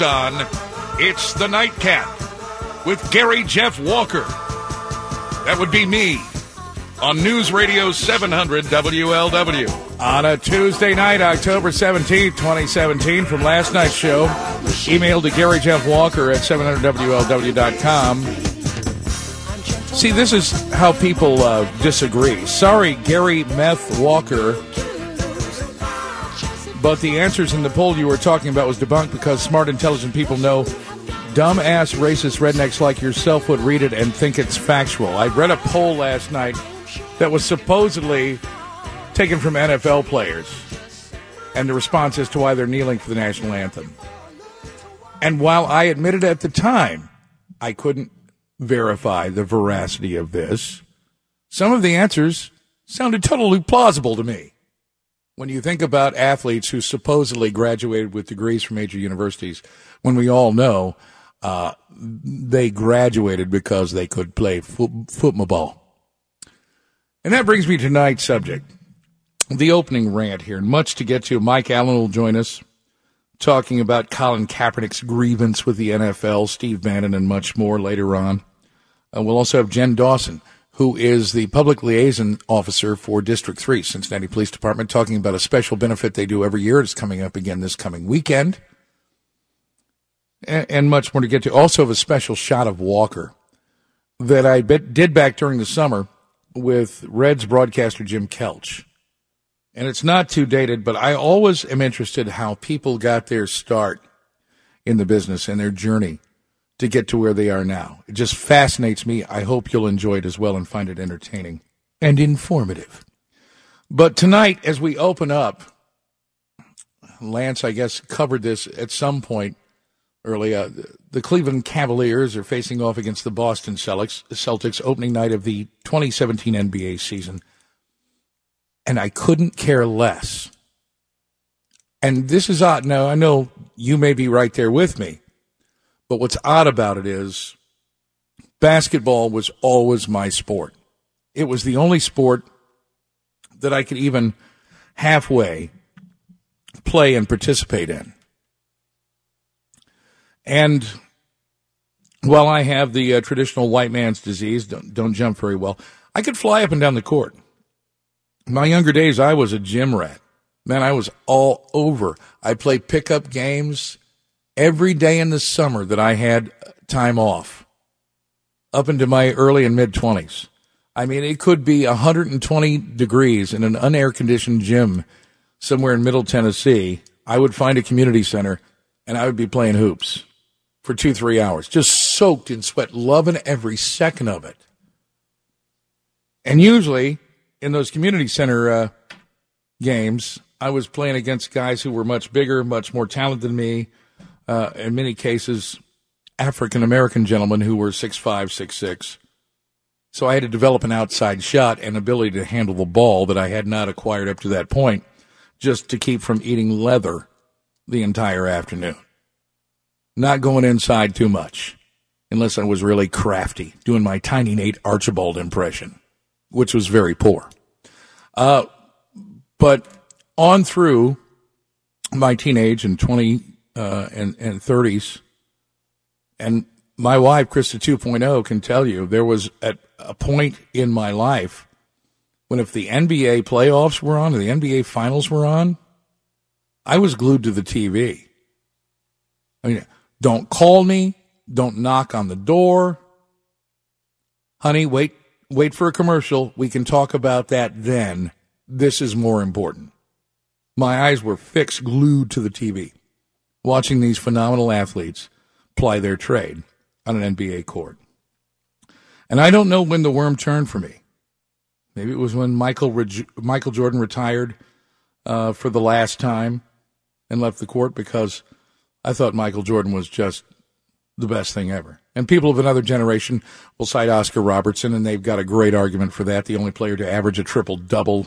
On, it's the Nightcap with Gary Jeff Walker. That would be me on News Radio 700 WLW. On a Tuesday night, October 17th, 2017, from last night's show, email to Gary Jeff Walker at 700WLW.com. See, this is how people disagree. Sorry, Gary Meth Walker. But the answers in the poll you were talking about was debunked because smart, intelligent people know dumb-ass racist rednecks like yourself would read it and think it's factual. I read a poll last night that was supposedly taken from NFL players and the response as to why they're kneeling for the national anthem. And while I admitted at the time I couldn't verify the veracity of this, some of the answers sounded totally plausible to me. When you think about athletes who supposedly graduated with degrees from major universities, when we all know they graduated because they could play football. And that brings me to tonight's subject, the opening rant here. Much to get to. Mike Allen will join us talking about Colin Kaepernick's grievance with the NFL, Steve Bannon, and much more later on. We'll also have Jen Dawson, who is the public liaison officer for District 3, Cincinnati Police Department, talking about a special benefit they do every year. It's coming up again this coming weekend. And much more to get to. Also have a special shot of Walker that I did back during the summer with Reds broadcaster Jim Kelch. And it's not too dated, but I always am interested how people got their start in the business and their journey to get to where they are now. It just fascinates me. I hope you'll enjoy it as well and find it entertaining and informative. But tonight, as we open up, Lance, I guess, covered this at some point earlier. The Cleveland Cavaliers are facing off against the Boston Celtics, opening night of the 2017 NBA season. And I couldn't care less. And this is odd. Now, I know you may be right there with me. But what's odd about it is basketball was always my sport. It was the only sport that I could even halfway play and participate in. And while I have the traditional white man's disease, don't jump very well, I could fly up and down the court. In my younger days, I was a gym rat. Man, I was all over. I played pickup games every day in the summer that I had time off, up into my early and mid-20s. I mean, it could be 120 degrees in an unair-conditioned gym somewhere in Middle Tennessee. I would find a community center, and I would be playing hoops for 2-3 hours, just soaked in sweat, loving every second of it. And usually, in those community center games, I was playing against guys who were much bigger, much more talented than me. In many cases, African-American gentlemen who were 6'5", 6'6", So I had to develop an outside shot and ability to handle the ball that I had not acquired up to that point, just to keep from eating leather the entire afternoon. Not going inside too much, unless I was really crafty, doing my Tiny Nate Archibald impression, which was very poor. But on through my teenage and 20s and 30s, and my wife, Krista 2.0, can tell you there was at a point in my life when if the NBA playoffs were on or the NBA finals were on, I was glued to the TV. I mean, don't call me. Don't knock on the door. Honey, wait for a commercial. We can talk about that then. This is more important. My eyes were fixed, glued to the TV, watching these phenomenal athletes ply their trade on an NBA court. And I don't know when the worm turned for me. Maybe it was when Michael Jordan retired for the last time and left the court, because I thought Michael Jordan was just the best thing ever. And people of another generation will cite Oscar Robertson, and they've got a great argument for that, the only player to average a triple-double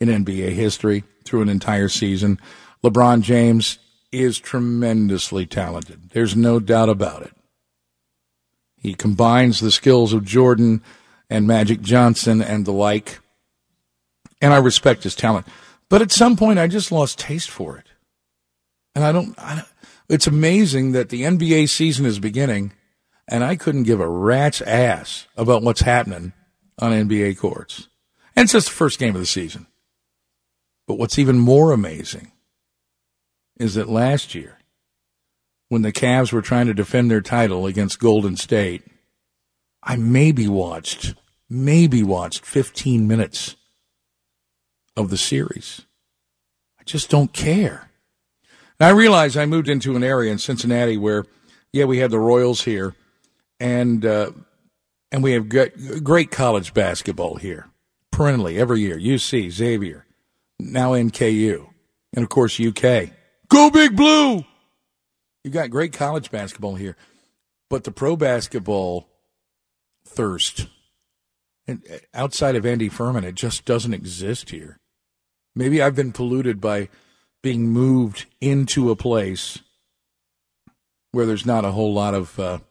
in NBA history through an entire season. LeBron James is tremendously talented. There's no doubt about it. He combines the skills of Jordan and Magic Johnson and the like, and I respect his talent. But at some point, I just lost taste for it. And I don't it's amazing that the NBA season is beginning, and I couldn't give a rat's ass about what's happening on NBA courts. And it's just the first game of the season. But what's even more amazing is that last year, when the Cavs were trying to defend their title against Golden State, I maybe watched 15 minutes of the series. I just don't care. And I realized I moved into an area in Cincinnati where, yeah, we have the Royals here, and we have great college basketball here, perennially, every year. UC, Xavier, now NKU, and, of course, UK. Go Big Blue! You got great college basketball here, but the pro basketball thirst, and outside of Andy Furman, it just doesn't exist here. Maybe I've been polluted by being moved into a place where there's not a whole lot of,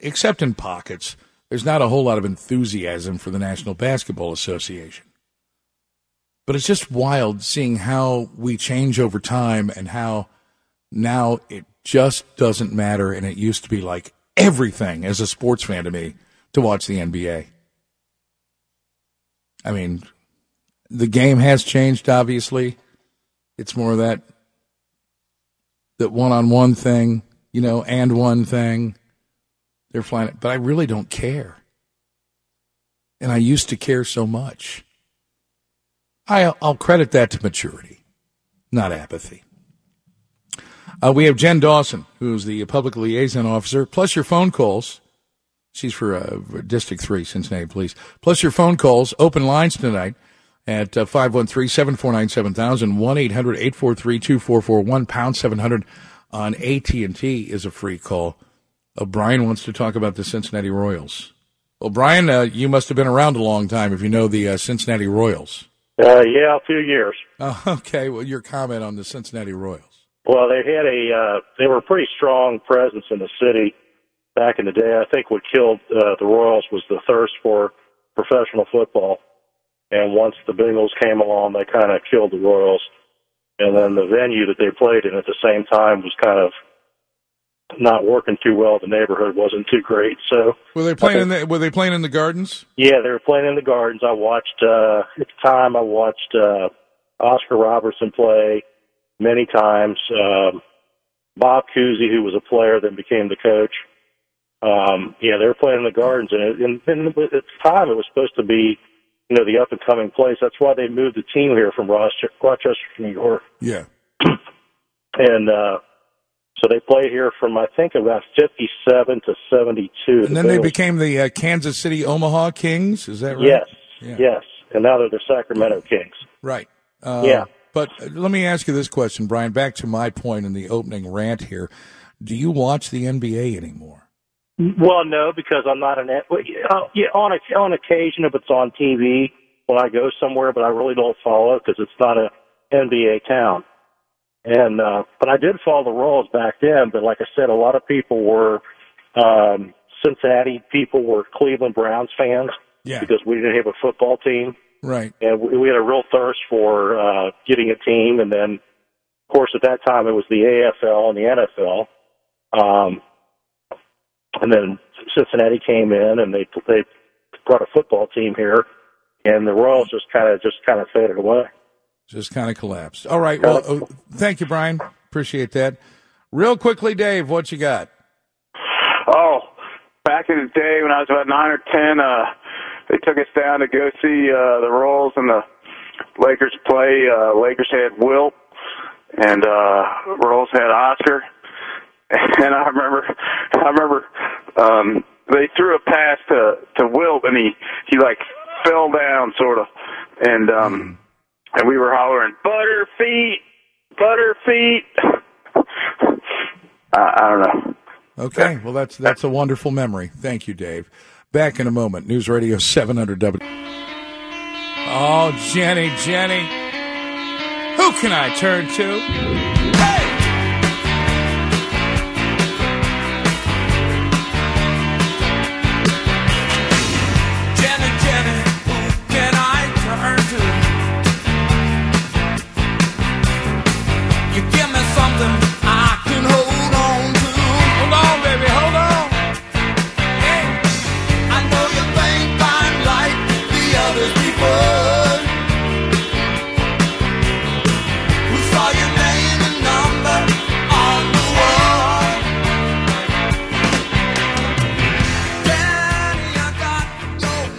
except in pockets, there's not a whole lot of enthusiasm for the National Basketball Association. But it's just wild seeing how we change over time and how now it just doesn't matter, and it used to be like everything as a sports fan to me to watch the NBA. I mean, the game has changed, obviously. It's more of that one-on-one thing, and one thing. They're flying it. But I really don't care. And I used to care so much. I'll credit that to maturity, not apathy. We have Jen Dawson, who's the public liaison officer, plus your phone calls. She's for District 3, Cincinnati Police. Plus your phone calls, open lines tonight at 513-749-7000, 1-800-843-2441, #700 on AT&T is a free call. Brian wants to talk about the Cincinnati Royals. Well, Brian, you must have been around a long time if you know the Cincinnati Royals. Yeah, a few years. Okay, well, your comment on the Cincinnati Royals. Well, they had they were a pretty strong presence in the city back in the day. I think what killed the Royals was the thirst for professional football. And once the Bengals came along, they kind of killed the Royals. And then the venue that they played in at the same time was kind of not working too well. The neighborhood wasn't too great. So were they playing in the Gardens? Yeah, they were playing in the Gardens. I watched at the time. I watched Oscar Robertson play many times. Bob Cousy, who was a player, then became the coach. They were playing in the Gardens, and at the time it was supposed to be, the up-and-coming place. That's why they moved the team here from Rochester, New York. Yeah. And so they played here from, I think, about 57 to 72. And then they became the Kansas City Omaha Kings? Is that right? Yes, yeah. Yes. And now they're the Sacramento Kings. Right. Yeah. But let me ask you this question, Brian, back to my point in the opening rant here. Do you watch the NBA anymore? Well, no, because I'm not an on occasion if it's on TV when I go somewhere, but I really don't follow because it's not a NBA town. And but I did follow the Royals back then. But like I said, a lot of people were Cincinnati people were Cleveland Browns fans because we didn't have a football team, right? And we had a real thirst for getting a team. And then, of course, at that time it was the AFL and the NFL. And then Cincinnati came in, and they brought a football team here, and the Royals just kind of faded away. Just kind of collapsed. All right. Well, thank you, Brian. Appreciate that. Real quickly, Dave, what you got? Oh, back in the day when I was about 9 or 10, they took us down to go see the Royals and the Lakers play. Lakers had Will, and Royals had Oscar. And I remember, they threw a pass to Wilt, and he like fell down sort of, and we were hollering Butterfeet. I don't know. Okay, well that's a wonderful memory. Thank you, Dave. Back in a moment. News Radio 700 W. Oh, Jenny, who can I turn to? Hey.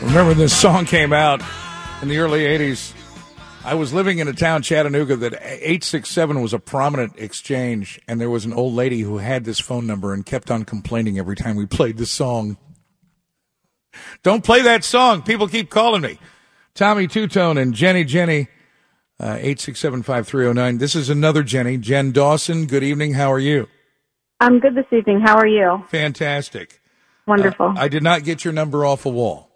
Remember when this song came out in the early 80s, I was living in a town, Chattanooga, that 867 was a prominent exchange, and there was an old lady who had this phone number and kept on complaining every time we played this song. Don't play that song. People keep calling me. Tommy Two-Tone and Jenny, 867-5309. This is another Jenny, Jen Dawson. Good evening. How are you? I'm good this evening. How are you? Fantastic. Wonderful. I did not get your number off a wall.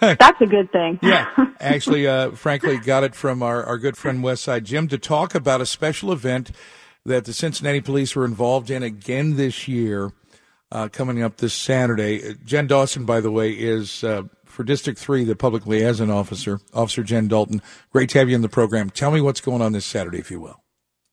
That's a good thing. Yeah. Actually, frankly, got it from our good friend Westside Jim to talk about a special event that the Cincinnati police were involved in again this year, coming up this Saturday. Jen Dawson, by the way, is for District 3, the public liaison officer, Officer Jen Dalton. Great to have you in the program. Tell me what's going on this Saturday, if you will.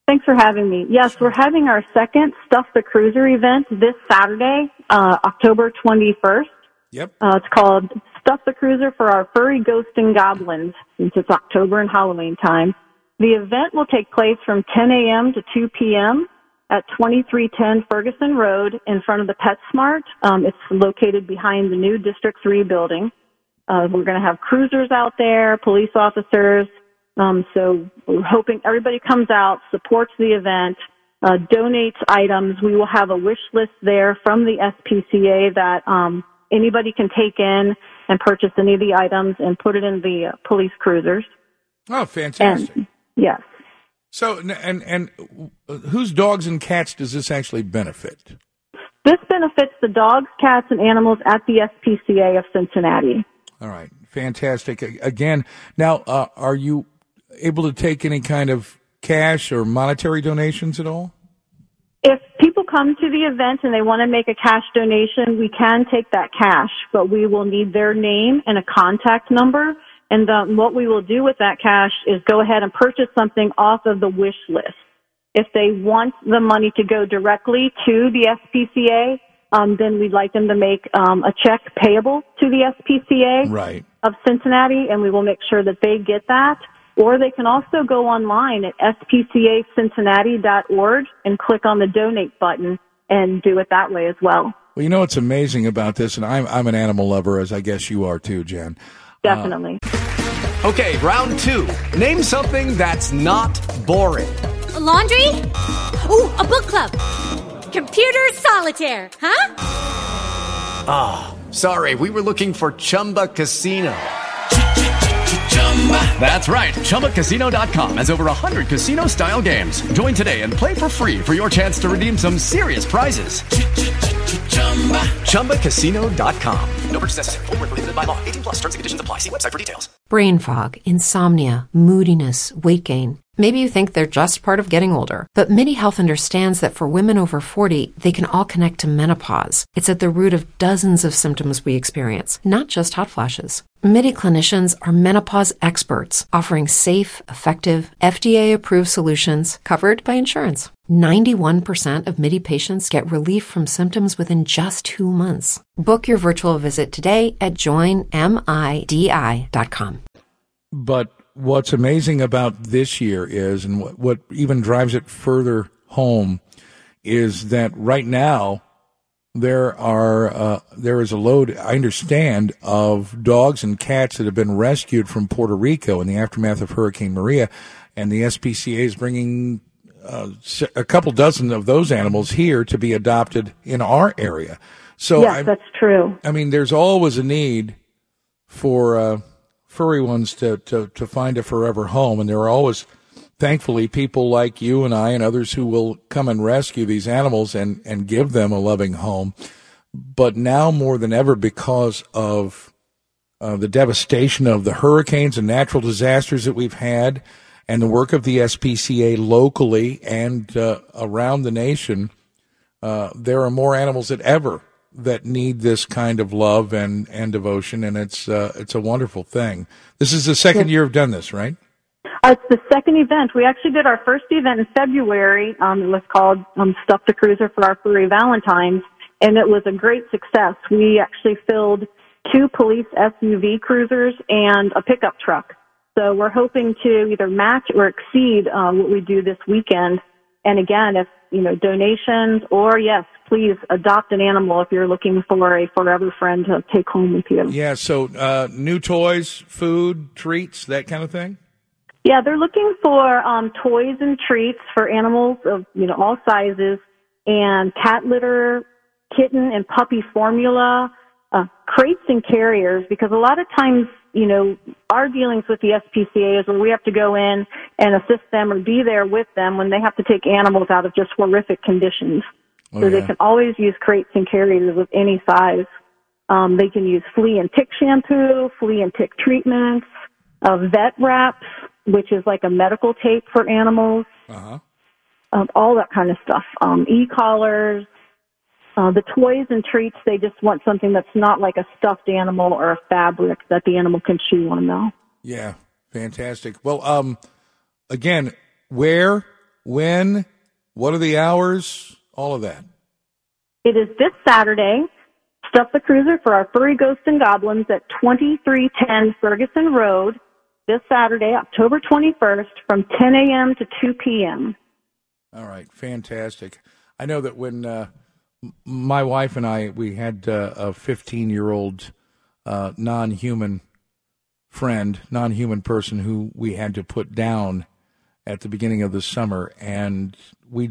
Thanks for having me. Yes, we're having our second Stuff the Cruiser event this Saturday, October 21st. Yep. It's called Stuff the Cruiser for our furry ghosts and goblins, since it's October and Halloween time. The event will take place from 10 a.m. to 2 p.m. at 2310 Ferguson Road in front of the PetSmart. It's located behind the new District 3 building. We're going to have cruisers out there, police officers. So we're hoping everybody comes out, supports the event, donates items. We will have a wish list there from the SPCA that anybody can take in and purchase any of the items and put it in the police cruisers. Oh, fantastic. And, yes. So, and whose dogs and cats does this actually benefit? This benefits the dogs, cats, and animals at the SPCA of Cincinnati. All right. Fantastic. Again, now, are you able to take any kind of cash or monetary donations at all? If people come to the event and they want to make a cash donation, we can take that cash, but we will need their name and a contact number. And what we will do with that cash is go ahead and purchase something off of the wish list. If they want the money to go directly to the SPCA, then we'd like them to make a check payable to the SPCA of Cincinnati, and we will make sure that they get that. Or they can also go online at spcacincinnati.org and click on the donate button and do it that way as well. Well, you know what's amazing about this, and I'm an animal lover, as I guess you are too, Jen. Definitely. Okay, round two. Name something that's not boring. A laundry? Ooh, a book club. Computer solitaire, huh? Ah, sorry, we were looking for Chumba Casino. Chumba. That's right. ChumbaCasino.com has over 100 casino-style games. Join today and play for free for your chance to redeem some serious prizes. Chumba. ChumbaCasino.com. No purchase necessary. Void where prohibited by law. 18+. Terms and conditions apply. See website for details. Brain fog, insomnia, moodiness, weight gain. Maybe you think they're just part of getting older, but Midi Health understands that for women over 40, they can all connect to menopause. It's at the root of dozens of symptoms we experience, not just hot flashes. Midi clinicians are menopause experts, offering safe, effective, FDA-approved solutions covered by insurance. 91% of Midi patients get relief from symptoms within just 2 months. Book your virtual visit today at joinmidi.com. But what's amazing about this year is, and what even drives it further home, is that right now there is a load, I understand, of dogs and cats that have been rescued from Puerto Rico in the aftermath of Hurricane Maria, and the SPCA is bringing a couple dozen of those animals here to be adopted in our area. So yes, that's true. I mean, there's always a need for furry ones to find a forever home. And there are always, thankfully, people like you and I and others who will come and rescue these animals and give them a loving home. But now more than ever, because of the devastation of the hurricanes and natural disasters that we've had, and the work of the SPCA locally and around the nation, there are more animals than ever that need this kind of love and devotion, and it's a wonderful thing. This is the second year I've done this, right? It's the second event. We actually did our first event in February. It was called Stuff the Cruiser for Our Furry Valentines, and it was a great success. We actually filled 2 police SUV cruisers and a pickup truck. So we're hoping to either match or exceed what we do this weekend. And again, if donations or yes, please adopt an animal if you're looking for a forever friend to take home with you. Yeah, so new toys, food, treats, that kind of thing? Yeah, they're looking for toys and treats for animals of all sizes, and cat litter, kitten and puppy formula, crates and carriers, because a lot of times, our dealings with the SPCA is where we have to go in and assist them or be there with them when they have to take animals out of just horrific conditions. So they can always use crates and carriers of any size. They can use flea and tick shampoo, flea and tick treatments, vet wraps, which is like a medical tape for animals, all that kind of stuff, e-collars. The toys and treats, they just want something that's not like a stuffed animal or a fabric that the animal can chew on, though. Yeah, fantastic. Well, again, where, when, what are the hours? All of that. It is this Saturday, Stuff the Cruiser for Our Furry Ghosts and Goblins at 2310 Ferguson Road, this Saturday, October 21st, from 10 a.m. to 2 p.m. All right, fantastic. I know that when my wife and I, we had a 15-year-old non-human friend, non-human person who we had to put down at the beginning of the summer, and we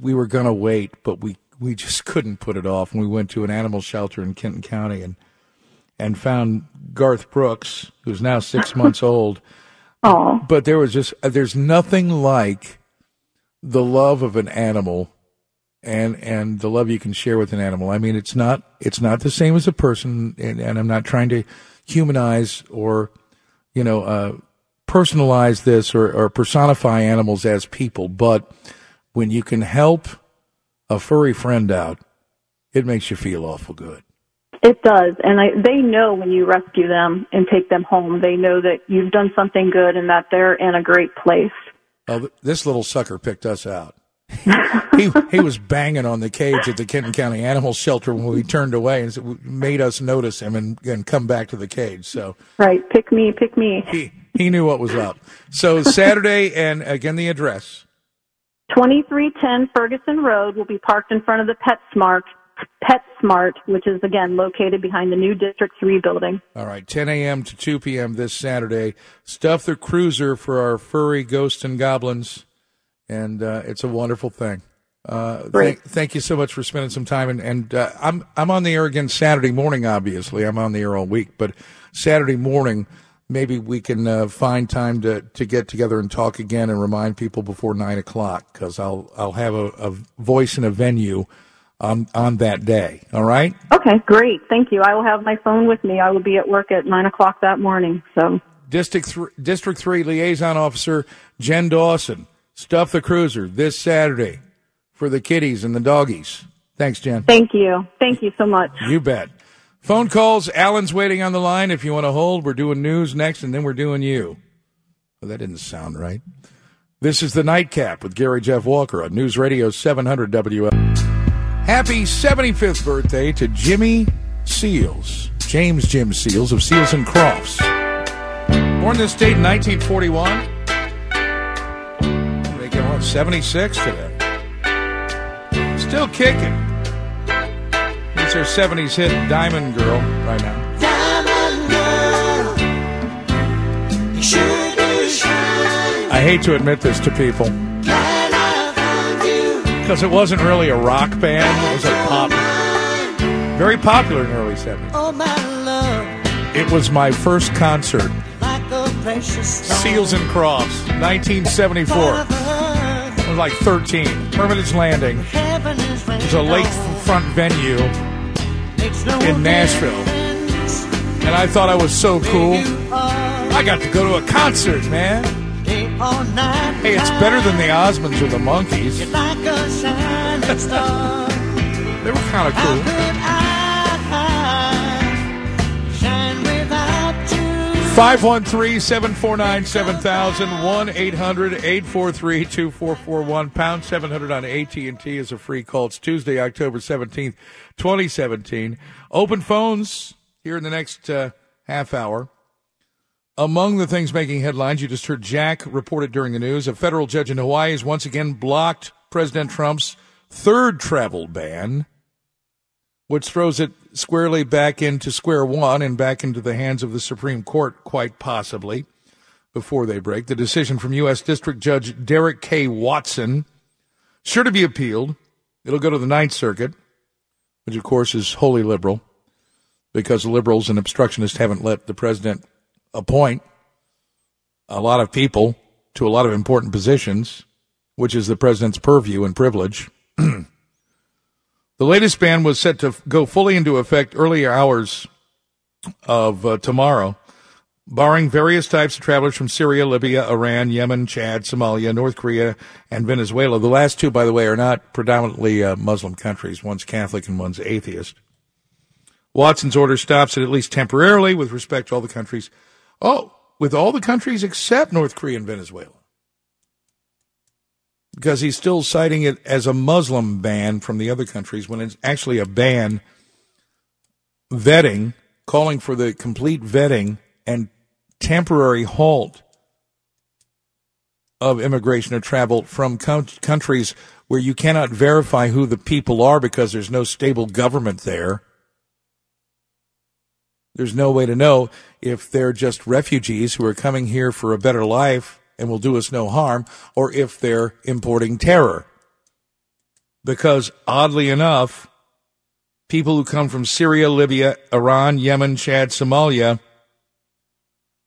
were going to wait, but we just couldn't put it off. And we went to an animal shelter in Kenton County and found Garth Brooks, who's now 6 months old. Aww. But there's nothing like the love of an animal and the love you can share with an animal. I mean, it's not the same as a person, and I'm not trying to humanize or, personalize this or personify animals as people, but when you can help a furry friend out, it makes you feel awful good. It does, and they know when you rescue them and take them home, they know that you've done something good and that they're in a great place. Oh, this little sucker picked us out. he was banging on the cage at the Kenton County Animal Shelter when we turned away, and made us notice him and come back to the cage. So right, pick me. He knew what was up. So Saturday, and again the address: 2310 Ferguson Road. Will be parked in front of the PetSmart, which is again located behind the new District 3 building. All right, 10 a.m. to 2 p.m. this Saturday. Stuff the Cruiser for Our Furry Ghosts and Goblins. And it's a wonderful thing. Thank you so much for spending some time. And I'm on the air again Saturday morning. Obviously, I'm on the air all week, but Saturday morning maybe we can find time to get together and talk again and remind people before 9 o'clock, because I'll have a voice and a venue on that day. All right. Okay, great. Thank you. I will have my phone with me. I will be at work at 9 o'clock that morning. So District 3 Liaison Officer Jen Dawson, stuff the cruiser this Saturday for the kitties and the doggies. Thanks, Jen. Thank you. Thank you so much. You bet. Phone calls. Alan's waiting on the line. If you want to hold, we're doing news next, and then we're doing you. Well, that didn't sound right. This is the Nightcap with Gary Jeff Walker on News Radio 700 WL. Happy 75th birthday to Jimmy Seals, James Jim Seals of Seals and Crofts. Born this date in 1941. Making 76 today. Still kicking. It's her 70s hit, Diamond Girl, right now. Diamond girl, you sure do shine. I hate to admit this to people, because it wasn't really a rock band, it was a pop. Very popular in the early 70s. Oh, my love. It was my first concert. Like a precious stone. Seals and Crofts, 1974. I was like 13. Hermitage Landing. It was a lakefront venue in Nashville, and I thought I was so cool. I got to go to a concert, man. Hey, it's better than the Osmonds or the Monkees. They were kind of cool. #700 on AT&T is a free call. It's Tuesday, October 17th, 2017. Open phones here in the next half hour. Among the things making headlines, you just heard Jack reported during the news, a federal judge in Hawaii has once again blocked President Trump's third travel ban, which throws it squarely back into square one and back into the hands of the Supreme Court, quite possibly, before they break. The decision from U.S. District Judge Derek K. Watson, sure to be appealed. It'll go to the Ninth Circuit, which, of course, is wholly liberal, because liberals and obstructionists haven't let the president appoint a lot of people to a lot of important positions, which is the president's purview and privilege. The latest ban was set to go fully into effect early hours of tomorrow, barring various types of travelers from Syria, Libya, Iran, Yemen, Chad, Somalia, North Korea, and Venezuela. The last two, by the way, are not predominantly Muslim countries. One's Catholic and one's atheist. Watson's order stops it, at least temporarily, with respect to all the countries. Oh, with all the countries except North Korea and Venezuela. Because he's still citing it as a Muslim ban from the other countries when it's actually a ban vetting, calling for the complete vetting and temporary halt of immigration or travel from countries where you cannot verify who the people are because there's no stable government there. There's no way to know if they're just refugees who are coming here for a better life and will do us no harm, or if they're importing terror. Because, oddly enough, people who come from Syria, Libya, Iran, Yemen, Chad, Somalia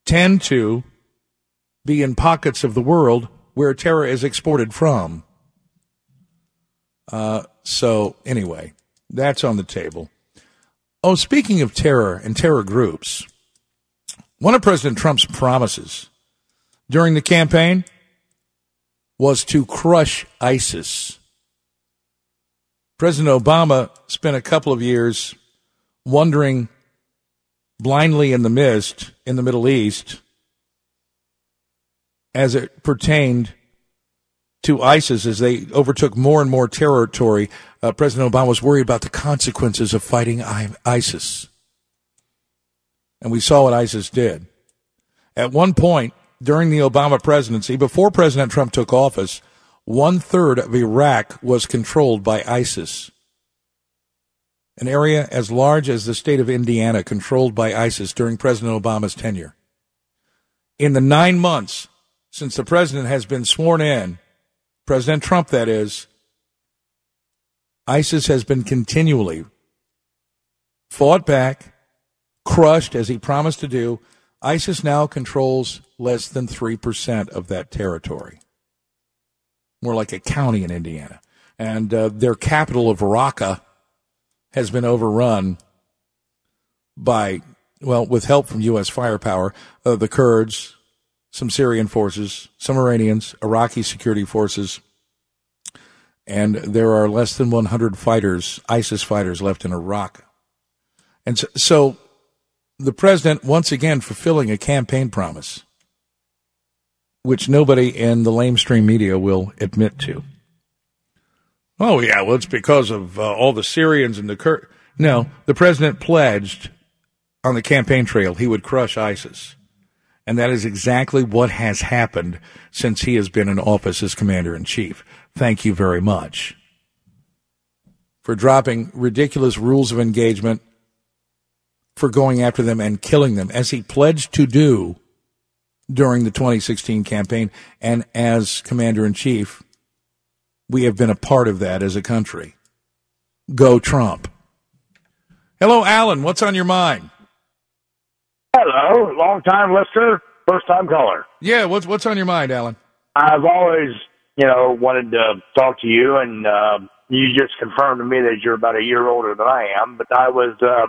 tend to be in pockets of the world where terror is exported from. So, anyway, that's on the table. Oh, speaking of terror and terror groups, one of President Trump's promises during the campaign was to crush ISIS. President Obama spent a couple of years wandering blindly in the mist in the Middle East as it pertained to ISIS as they overtook more and more territory. President Obama was worried about the consequences of fighting ISIS. And we saw what ISIS did. At one point, during the Obama presidency, before President Trump took office, 1/3 of Iraq was controlled by ISIS. An area as large as the state of Indiana controlled by ISIS during President Obama's tenure. In the 9 months since the president has been sworn in, President Trump, that is, ISIS has been continually fought back, crushed, as he promised to do, ISIS now controls less than 3% of that territory, more like a county in Indiana. And their capital of Raqqa has been overrun by, well, with help from U.S. firepower, the Kurds, some Syrian forces, some Iranians, Iraqi security forces, and there are less than 100 fighters, ISIS fighters, left in Iraq. And so the president, once again, fulfilling a campaign promise, which nobody in the lamestream media will admit to. Oh, yeah, well, it's because of all the Syrians and the Kurds. No, the president pledged on the campaign trail he would crush ISIS. And that is exactly what has happened since he has been in office as commander-in-chief. Thank you very much for dropping ridiculous rules of engagement, for going after them and killing them, as he pledged to do during the 2016 campaign. And as commander-in-chief, we have been a part of that as a country. Go Trump. Hello, Alan. What's on your mind? Hello. Long-time listener, first-time caller. Yeah, what's on your mind, Alan? I've always... wanted to talk to you, and you just confirmed to me that you're about a year older than I am. But I was I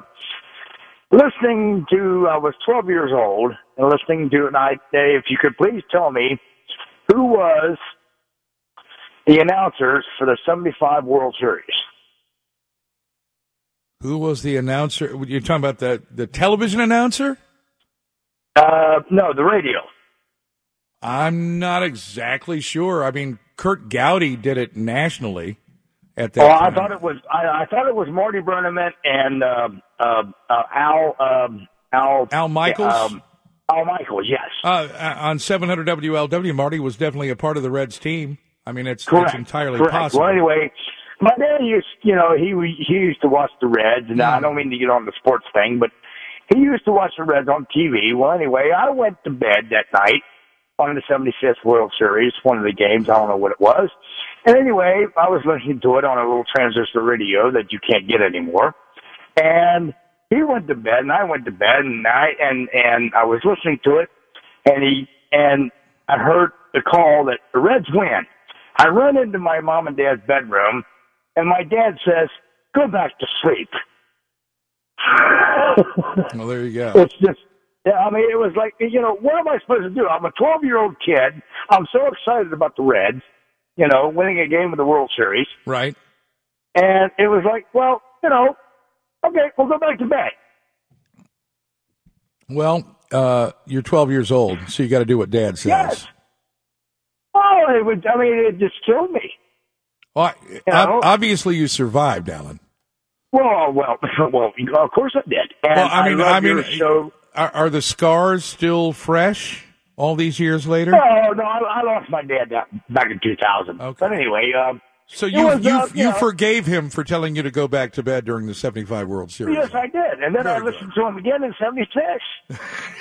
was 12 years old and listening to an idea. If you could please tell me who was the announcers for the 75 World Series. Who was the announcer? You're talking about the television announcer? No, the radio. I'm not exactly sure. I mean, Kurt Gowdy did it nationally at that time. I thought it was Marty Brenneman and Al Michaels. Al Michaels, yes. On 700 WLW, Marty was definitely a part of the Reds team. I mean, it's entirely possible. Well, anyway, my dad used, he used to watch the Reds, and I don't mean to get on the sports thing, but he used to watch the Reds on TV. Well, anyway, I went to bed that night on the 75th World Series, one of the games. I don't know what it was. And anyway, I was listening to it on a little transistor radio that you can't get anymore. And he went to bed, and I went to bed, and I was listening to it, and I heard the call that the Reds win. I run into my mom and dad's bedroom, and my dad says, "Go back to sleep." Well, there you go. It's just... Yeah, I mean, it was like, what am I supposed to do? I'm a 12-year-old kid. I'm so excited about the Reds, winning a game of the World Series. Right. And it was like, well, okay, we'll go back to bed. Well, you're 12 years old, so you got to do what Dad says. Yes. Oh, it just killed me. Well, obviously, you survived, Alan. Well, of course I did. And well, Are the scars still fresh all these years later? Oh, no, I lost my dad back in 2000. Okay. But anyway. So you forgave him for telling you to go back to bed during the 75 World Series? Yes, I did. And then I listened to him again in 76.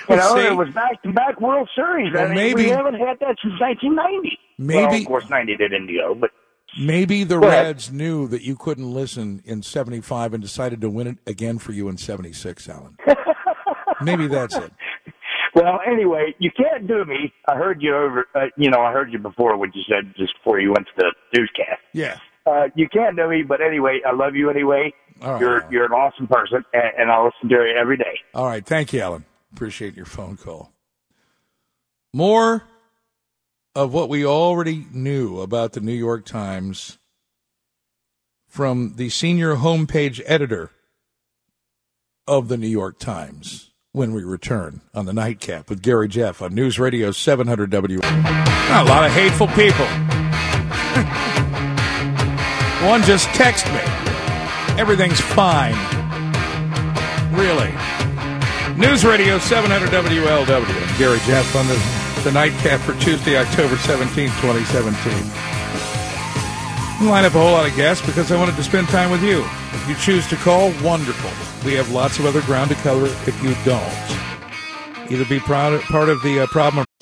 It was back-to-back World Series. Well, we haven't had that since 1990. Well, of course, 90 did Indio, but. Maybe the Reds knew that you couldn't listen in 75 and decided to win it again for you in 76, Alan. Maybe that's it. Well, anyway, you can't do me. I heard you I heard you before what you said just before you went to the newscast. Yeah. You can't do me, but anyway, I love you anyway. All right, you're an awesome person, and I listen to you every day. All right. Thank you, Alan. Appreciate your phone call. More of what we already knew about the New York Times from the senior homepage editor of the New York Times. When we return on the Nightcap with Gary Jeff on News Radio 700 W. A lot of hateful people. One just texted me. Everything's fine. Really. News Radio 700 WLW. Gary Jeff on the Nightcap for Tuesday, October 17, 2017. Line up a whole lot of guests because I wanted to spend time with you. If you choose to call, wonderful. We have lots of other ground to cover if you don't. Either be part of the problem or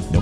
No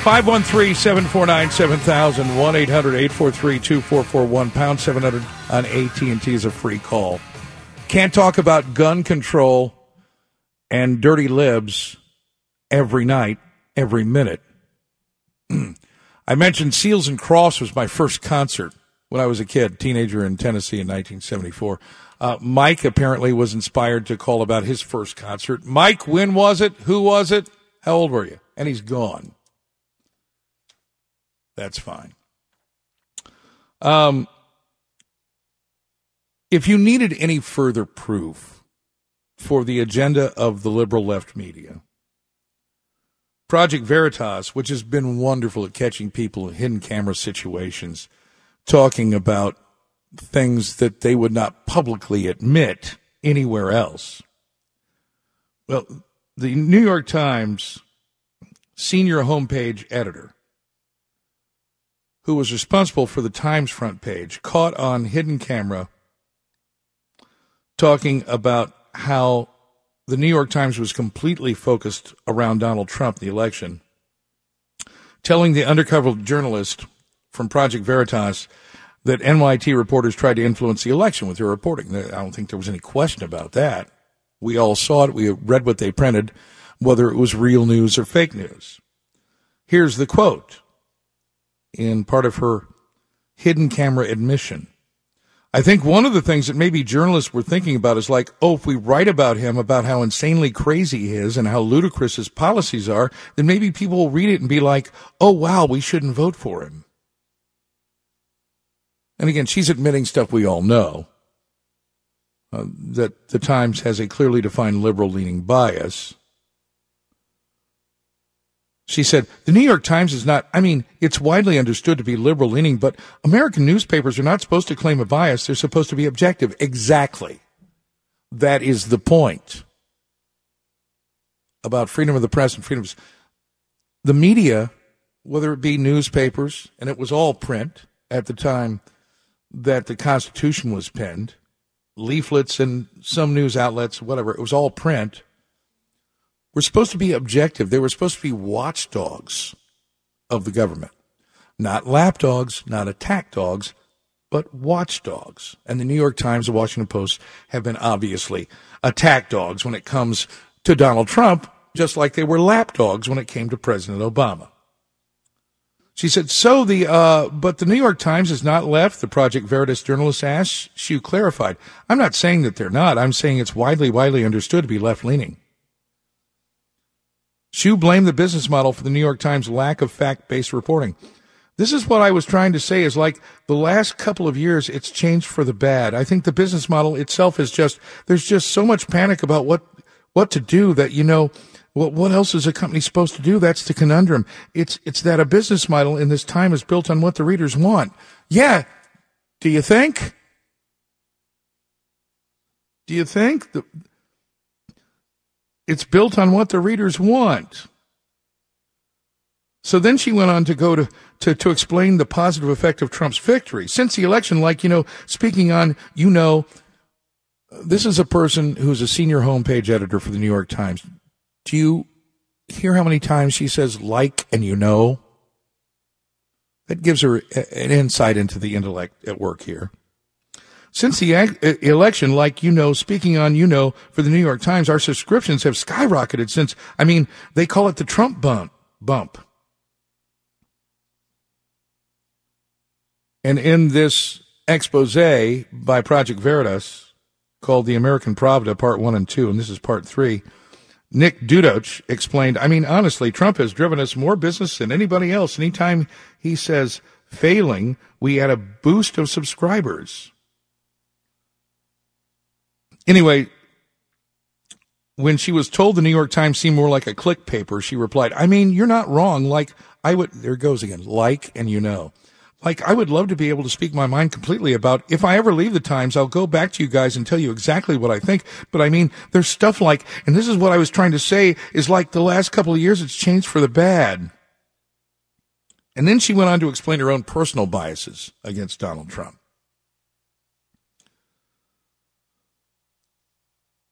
513-749-7000, 1-800-843-2441, pound 700 on AT&T is a free call. Can't talk about gun control and dirty libs every night, every minute. I mentioned Seals and Cross was my first concert when I was a kid, teenager in Tennessee in 1974. Mike apparently was inspired to call about his first concert. Mike, when was it? Who was it? How old were you? And he's gone. That's fine. If you needed any further proof for the agenda of the liberal left media, Project Veritas, which has been wonderful at catching people in hidden camera situations, talking about things that they would not publicly admit anywhere else. Well, the New York Times senior homepage editor, who was responsible for the Times front page, caught on hidden camera talking about how the New York Times was completely focused around Donald Trump, the election, telling the undercover journalist from Project Veritas that NYT reporters tried to influence the election with their reporting. I don't think there was any question about that. We all saw it. We read what they printed, whether it was real news or fake news. Here's the quote in part of her hidden camera admission. I think one of the things that maybe journalists were thinking about is like, oh, if we write about him, about how insanely crazy he is and how ludicrous his policies are, then maybe people will read it and be like, oh, wow, we shouldn't vote for him. And again, she's admitting stuff we all know, that the Times has a clearly defined liberal-leaning bias. She said, the New York Times is not, it's widely understood to be liberal-leaning, but American newspapers are not supposed to claim a bias. They're supposed to be objective. Exactly. That is the point about freedom of the press and freedom of the media, whether it be newspapers, and it was all print at the time that the Constitution was penned, leaflets and some news outlets, whatever, it was all print. We're supposed to be objective. They were supposed to be watchdogs of the government. Not lapdogs, not attack dogs, but watchdogs. And the New York Times, the Washington Post have been obviously attack dogs when it comes to Donald Trump, just like they were lapdogs when it came to President Obama. She said, but the New York Times is not left, the Project Veritas journalist asked. She clarified, I'm not saying that they're not. I'm saying it's widely understood to be left-leaning. Hsu blamed the business model for the New York Times' lack of fact-based reporting. This is what I was trying to say is like the last couple of years, it's changed for the bad. I think the business model itself is there's so much panic about what to do that, what else is a company supposed to do? That's the conundrum. It's that a business model in this time is built on what the readers want. Yeah. Do you think? It's built on what the readers want. So then she went on to go to explain the positive effect of Trump's victory. Since the election, speaking on, this is a person who's a senior homepage editor for the New York Times. Do you hear how many times she says like? That gives her an insight into the intellect at work here. Since the election, like, you know, speaking on, you know, for the New York Times, our subscriptions have skyrocketed since, I mean, they call it the Trump bump. And in this expose by Project Veritas called The American Pravda, Part 1 and 2, and this is Part 3, Nick Dudoch explained, I mean, honestly, Trump has driven us more business than anybody else. Anytime he says failing, we had a boost of subscribers. Anyway, when she was told the New York Times seemed more like a click paper, she replied, I mean, you're not wrong. Like, I would, there it goes again, like, and you know. Like, I would love to be able to speak my mind completely about, if I ever leave the Times, I'll go back to you guys and tell you exactly what I think. But I mean, there's stuff like, and this is what I was trying to say, is like the last couple of years it's changed for the bad. And then she went on to explain her own personal biases against Donald Trump.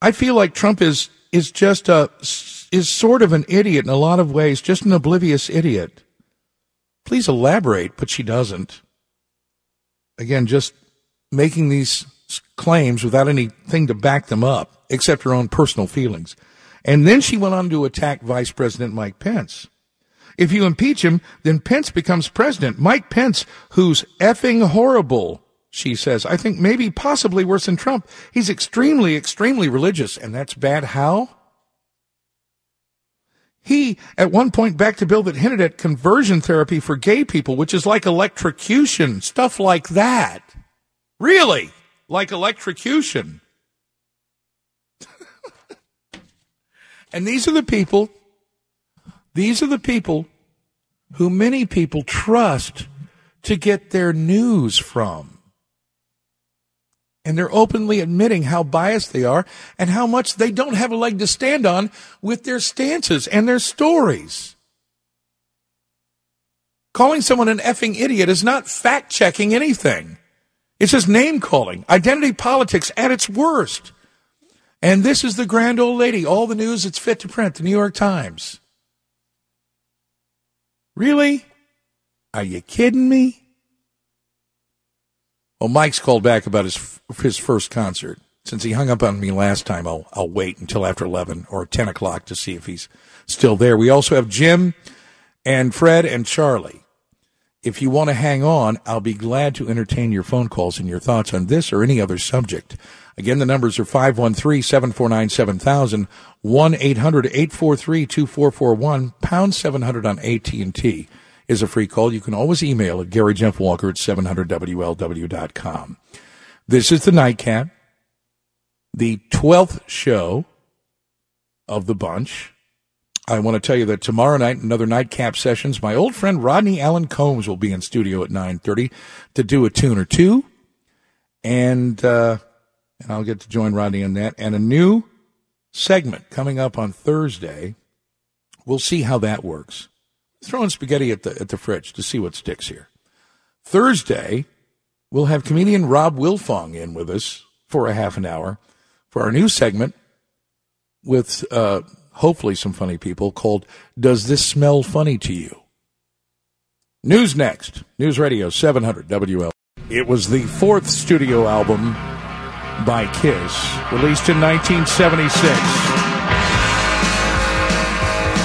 I feel like Trump is sort of an idiot in a lot of ways, just an oblivious idiot. Please elaborate, but she doesn't. Again, just making these claims without anything to back them up, except her own personal feelings. And then she went on to attack Vice President Mike Pence. If you impeach him, then Pence becomes president. Mike Pence, who's effing horrible, she says. I think maybe possibly worse than Trump. He's extremely, extremely religious, and that's bad. How? He, at one point, backed a bill that hinted at conversion therapy for gay people, which is like electrocution, stuff like that. Really? Like electrocution. And these are the people who many people trust to get their news from. And they're openly admitting how biased they are and how much they don't have a leg to stand on with their stances and their stories. Calling someone an effing idiot is not fact-checking anything. It's just name-calling, identity politics at its worst. And this is the grand old lady, all the news that's fit to print, the New York Times. Really? Are you kidding me? Well, Mike's called back about his first concert. Since he hung up on me last time, I'll wait until after 11 or 10 o'clock to see if he's still there. We also have Jim and Fred and Charlie. If you want to hang on, I'll be glad to entertain your phone calls and your thoughts on this or any other subject. Again, the numbers are 513-749-7000, 1-800-843-2441, #700 on AT&T. Is a free call. You can always email at GaryJeffWalker@700WLW.com. This is the Nightcap, the 12th show of the bunch. I want to tell you that tomorrow night, another Nightcap Sessions, my old friend Rodney Allen Combs will be in studio at 9:30 to do a tune or two. And I'll get to join Rodney in that. And a new segment coming up on Thursday. We'll see how that works. Throwing spaghetti at the fridge to see what sticks here. Thursday, we'll have comedian Rob Wilfong in with us for a half an hour for our new segment with hopefully some funny people called Does This Smell Funny to You? News next. News Radio 700 WL. It was the fourth studio album by Kiss, released in 1976.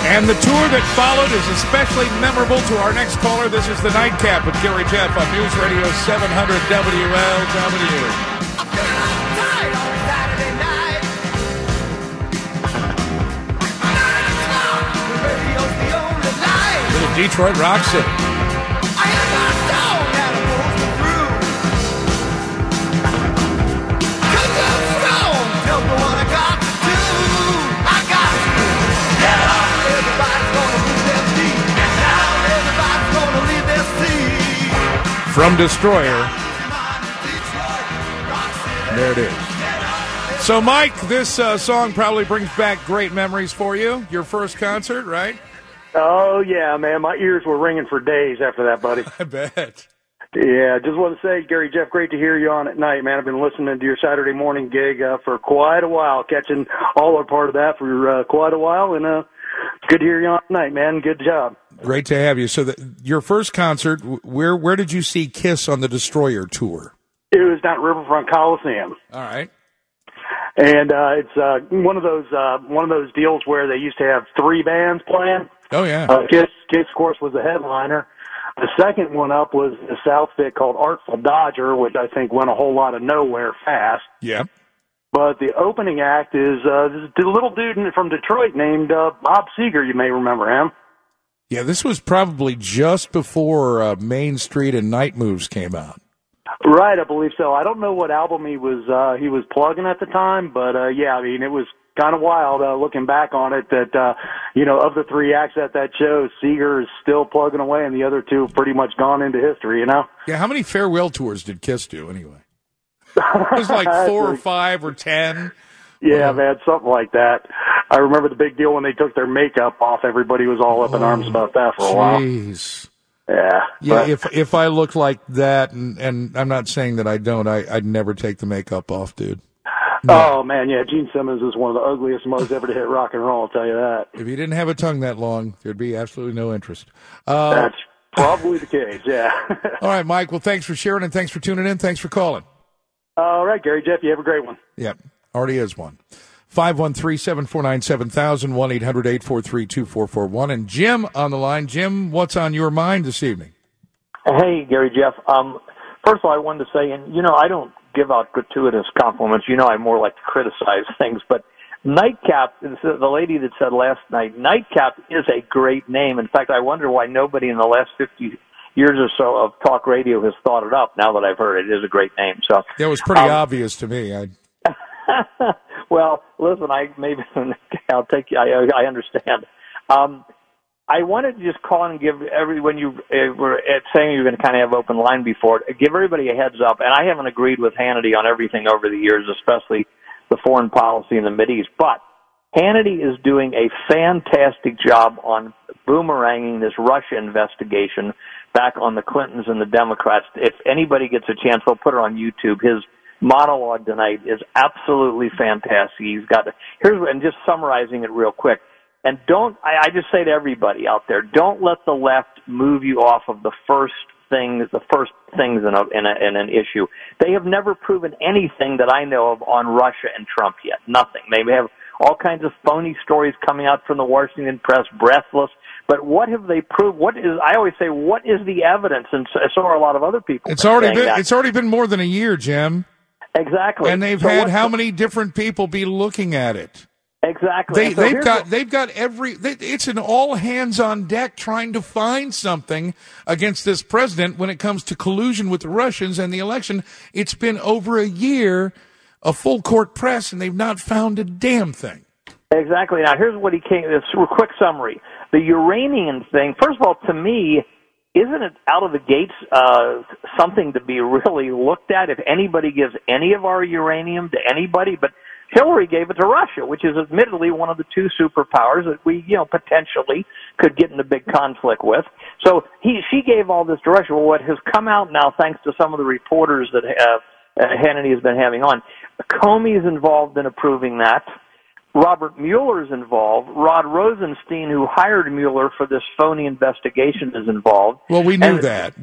And the tour that followed is especially memorable to our next caller. This is the Nightcap with Gary Jeff on News Radio 700 WLW. Detroit rock city. I am not known how to move the groove. Cause I'm strong, don't know what I got to do. I got to get up. Everybody's gonna lose their feet. And now everybody's gonna leave their seat. From Destroyer. There it is. So, Mike, this song probably brings back great memories for you. Your first concert, right? Oh, yeah, man. My ears were ringing for days after that, buddy. I bet. Yeah, just want to say, Gary Jeff, great to hear you on at night, man. I've been listening to your Saturday morning gig for quite a while, catching all or part of that for quite a while, and good to hear you on at night, man. Good job. Great to have you. So your first concert, where did you see Kiss on the Destroyer tour? It was not Riverfront Coliseum. All right. And it's one of those deals where they used to have three bands playing. Oh yeah. Kiss, of course, was the headliner. The second one up was this outfit called Artful Dodger, which I think went a whole lot of nowhere fast. Yeah. But the opening act is this little dude from Detroit named Bob Seger. You may remember him. Yeah, this was probably just before Main Street and Night Moves came out. Right, I believe so. I don't know what album he was plugging at the time, but yeah, I mean, it was kind of wild looking back on it that of the three acts at that show, Seeger is still plugging away, and the other two have pretty much gone into history. You know? Yeah. How many farewell tours did Kiss do anyway? It was like 4 or 5 or 10. Yeah, man, something like that. I remember the big deal when they took their makeup off. Everybody was all up in arms about that for a while. Jeez. Yeah. But if I look like that, and I'm not saying that I don't, I'd never take the makeup off, dude. No. Oh man, yeah, Gene Simmons is one of the ugliest modes ever to hit rock and roll. I'll tell you that. If he didn't have a tongue that long, there'd be absolutely no interest. That's probably the case. Yeah. All right, Mike. Well, thanks for sharing and thanks for tuning in. Thanks for calling. All right, Gary, Jeff, you have a great one. Yep, already is one. 513-749-7000, 1-800-843-2441. And Jim on the line. Jim, what's on your mind this evening? Hey, Gary, Jeff. First of all, I wanted to say, and, I don't give out gratuitous compliments. I more like to criticize things. But Nightcap, the lady that said last night, Nightcap is a great name. In fact, I wonder why nobody in the last 50 years or so of talk radio has thought it up. Now that I've heard it, it is a great name. So it was pretty obvious to me. Well, listen, I'll take you. I understand. I wanted to just call and give everyone you were saying you're going to kind of have open line before it. Give everybody a heads up. And I haven't agreed with Hannity on everything over the years, especially the foreign policy in the Mideast. But Hannity is doing a fantastic job on boomeranging this Russia investigation back on the Clintons and the Democrats. If anybody gets a chance, they'll put it on YouTube. His monologue tonight is absolutely fantastic. And just summarizing it real quick. And I just say to everybody out there, don't let the left move you off of the first things in an issue. They have never proven anything that I know of on Russia and Trump yet. Nothing. They have all kinds of phony stories coming out from the Washington press, breathless. But what have they proved? I always say, what is the evidence? And so are a lot of other people. It's already been more than a year, Jim. Exactly. And they've had how many different people be looking at it? Exactly. It's an all hands on deck trying to find something against this president when it comes to collusion with the Russians and the election. It's been over a year, a full court press, and they've not found a damn thing. Exactly. Now, here's what he came. This real quick summary. The Uranian thing, first of all, to me, isn't it out of the gates something to be really looked at if anybody gives any of our uranium to anybody? But Hillary gave it to Russia, which is admittedly one of the two superpowers that we, potentially could get in a big conflict with. So she gave all this to Russia. Well, what has come out now, thanks to some of the reporters that Hannity has been having on, Comey's involved in approving that. Robert Mueller's involved. Rod Rosenstein, who hired Mueller for this phony investigation, is involved. Well, we knew that.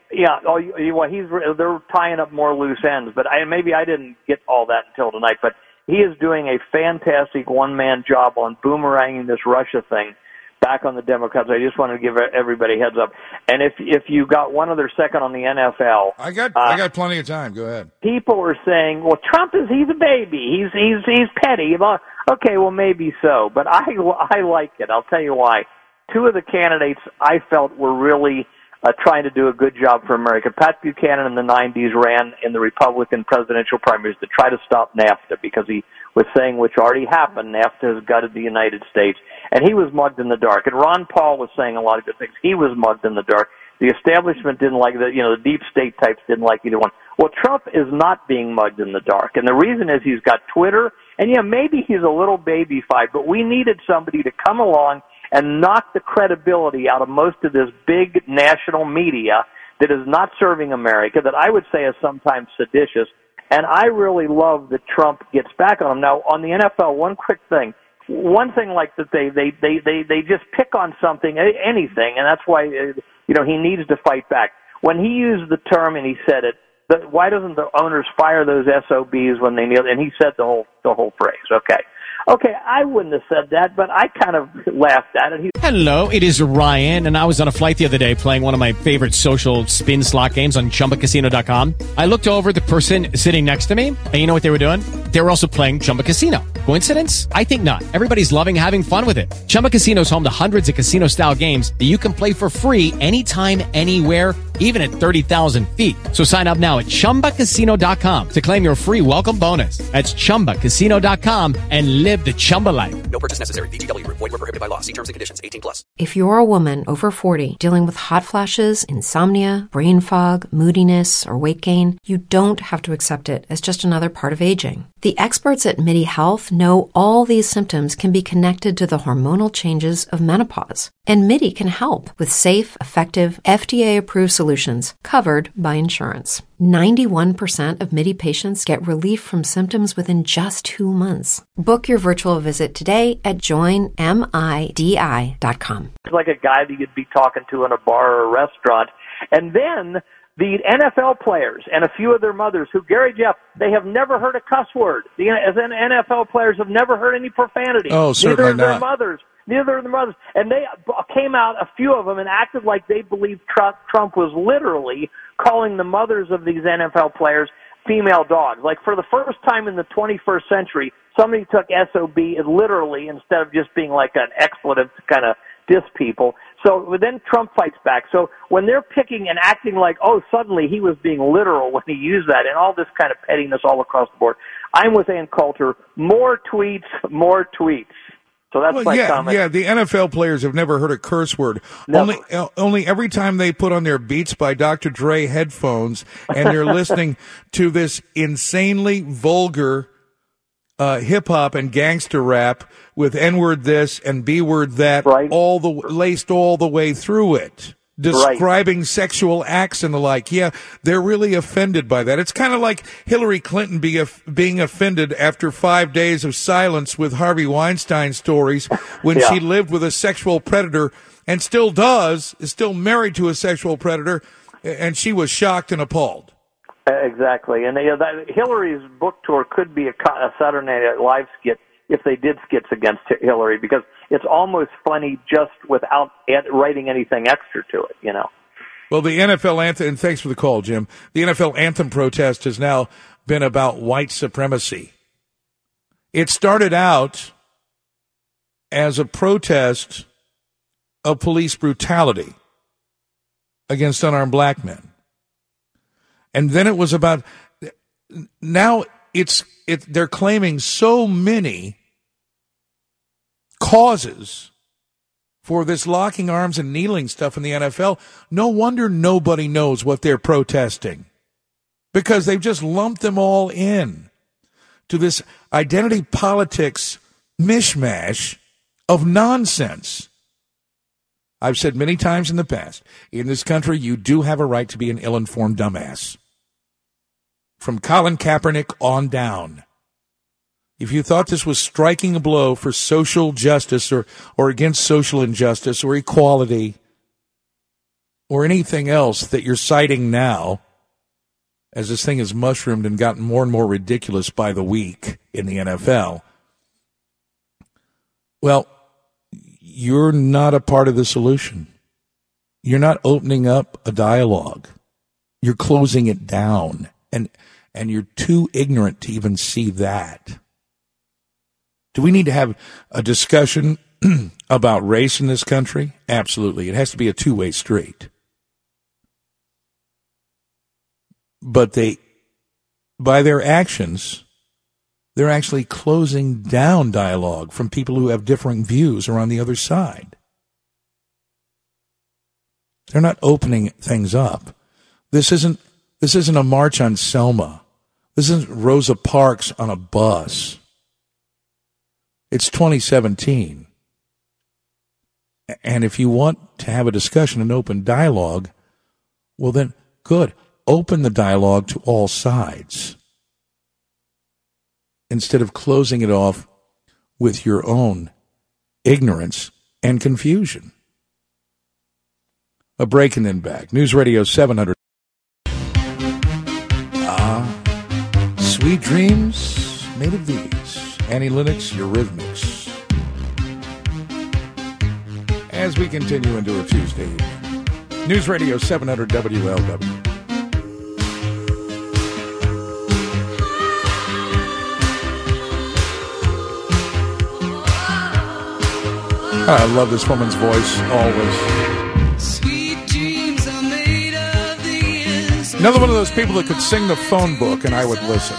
Yeah. Well, they're tying up more loose ends. But maybe I didn't get all that until tonight. But he is doing a fantastic one-man job on boomeranging this Russia thing back on the Democrats. I just wanted to give everybody a heads up. And if you got one other second on the NFL, I got plenty of time. Go ahead. People are saying, "Well, Trump he's a baby. He's petty." Okay, well maybe so, but I like it. I'll tell you why. Two of the candidates I felt were really trying to do a good job for America. Pat Buchanan in the 90s ran in the Republican presidential primaries to try to stop NAFTA because he was saying, which already happened, NAFTA has gutted the United States. And he was mugged in the dark. And Ron Paul was saying a lot of good things. He was mugged in the dark. The establishment didn't like that. The deep state types didn't like either one. Well, Trump is not being mugged in the dark. And the reason is he's got Twitter. And, maybe he's a little baby-fied, but we needed somebody to come along and knock the credibility out of most of this big national media that is not serving America, that I would say is sometimes seditious. And I really love that Trump gets back on him. Now, on the NFL, one quick thing. One thing like that, they just pick on something, anything, and that's why, he needs to fight back. When he used the term, and he said it, why doesn't the owners fire those SOBs when they kneel? And he said the whole phrase. Okay, I wouldn't have said that, but I kind of laughed at it. Hello, it is Ryan, and I was on a flight the other day playing one of my favorite social spin slot games on ChumbaCasino.com. I looked over at the person sitting next to me, and you know what they were doing? They were also playing Chumba Casino. Coincidence? I think not. Everybody's loving having fun with it. Chumba Casino is home to hundreds of casino-style games that you can play for free anytime, anywhere, even at 30,000 feet. So sign up now at ChumbaCasino.com to claim your free welcome bonus. That's ChumbaCasino.com and live the Chumba life. No purchase necessary. VGW. Void where prohibited by law. See terms and conditions. 18+. If you're a woman over 40 dealing with hot flashes, insomnia, brain fog, moodiness, or weight gain, you don't have to accept it as just another part of aging. The experts at Midi Health know all these symptoms can be connected to the hormonal changes of menopause. And MIDI can help with safe, effective, FDA-approved solutions covered by insurance. 91% of MIDI patients get relief from symptoms within just 2 months. Book your virtual visit today at joinmidi.com. It's like a guy that you'd be talking to in a bar or a restaurant. And then the NFL players and a few of their mothers who, Gary Jeff, they have never heard a cuss word. The NFL players have never heard any profanity. Oh, certainly not. Neither of their mothers. And they came out, a few of them, and acted like they believed Trump was literally calling the mothers of these NFL players female dogs. Like, for the first time in the 21st century, somebody took SOB literally instead of just being like an expletive to kind of diss people. So then Trump fights back. So when they're picking and acting like, oh, suddenly he was being literal when he used that, and all this kind of pettiness all across the board. I'm with Ann Coulter. More tweets. So that's my comment. Yeah, the NFL players have never heard a curse word. Never. Only every time they put on their Beats by Dr. Dre headphones and they're listening to this insanely vulgar hip-hop and gangster rap with N-word this and B-word that, right, laced all the way through it, describing sexual acts and the like. Yeah, they're really offended by that. It's kind of like Hillary Clinton being offended after 5 days of silence with Harvey Weinstein stories when she lived with a sexual predator and is still married to a sexual predator, and she was shocked and appalled. Exactly. And Hillary's book tour could be a Saturday Night Live skit if they did skits against Hillary, because it's almost funny just without writing anything extra to it, you know. Well, the NFL anthem, and thanks for the call, Jim, the NFL anthem protest has now been about white supremacy. It started out as a protest of police brutality against unarmed black men. And then it was about, now they're claiming so many causes for this locking arms and kneeling stuff in the NFL. No wonder nobody knows what they're protesting, because they've just lumped them all in to this identity politics mishmash of nonsense. I've said many times in the past, in this country, you do have a right to be an ill-informed dumbass. From Colin Kaepernick on down. If you thought this was striking a blow for social justice or against social injustice or equality or anything else that you're citing now, as this thing has mushroomed and gotten more and more ridiculous by the week in the NFL, well, you're not a part of the solution. You're not opening up a dialogue. You're closing it down. And you're too ignorant to even see that. Do we need to have a discussion about race in this country? Absolutely. It has to be a two-way street. But by their actions, they're actually closing down dialogue from people who have differing views or on the other side. They're not opening things up. This isn't a march on Selma. This isn't Rosa Parks on a bus. It's 2017. And if you want to have a discussion, an open dialogue, well then, good. Open the dialogue to all sides instead of closing it off with your own ignorance and confusion. A break and then back. News Radio 700. Sweet dreams made of these. Annie Lennox, Eurythmics. As we continue into a Tuesday evening. News Radio 700 WLW. I love this woman's voice, always. Sweet dreams are made of these. Another one of those people that could sing the phone book, and I would listen.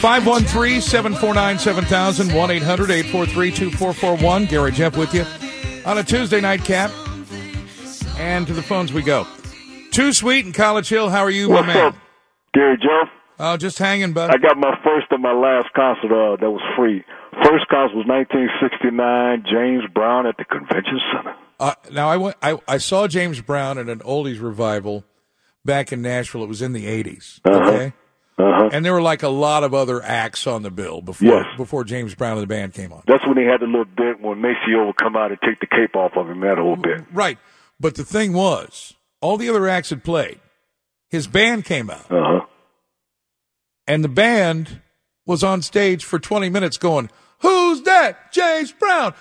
513-749-7000, 1-800-843-2441. Gary Jeff with you on a Tuesday night cap. And to the phones we go. Too Sweet in College Hill, how are you, my man? What's up, Gary Jeff? Oh, just hanging, bud. I got my first and my last concert that was free. First concert was 1969, James Brown at the Convention Center. Now, I saw James Brown at an oldies revival back in Nashville. It was in the 80s, okay? And there were like a lot of other acts on the bill before James Brown and the band came on. That's when he had the little bit when Maceo would come out and take the cape off of him, that whole bit. Right. But the thing was, all the other acts had played. His band came out. And the band was on stage for 20 minutes going, who's that? James Brown.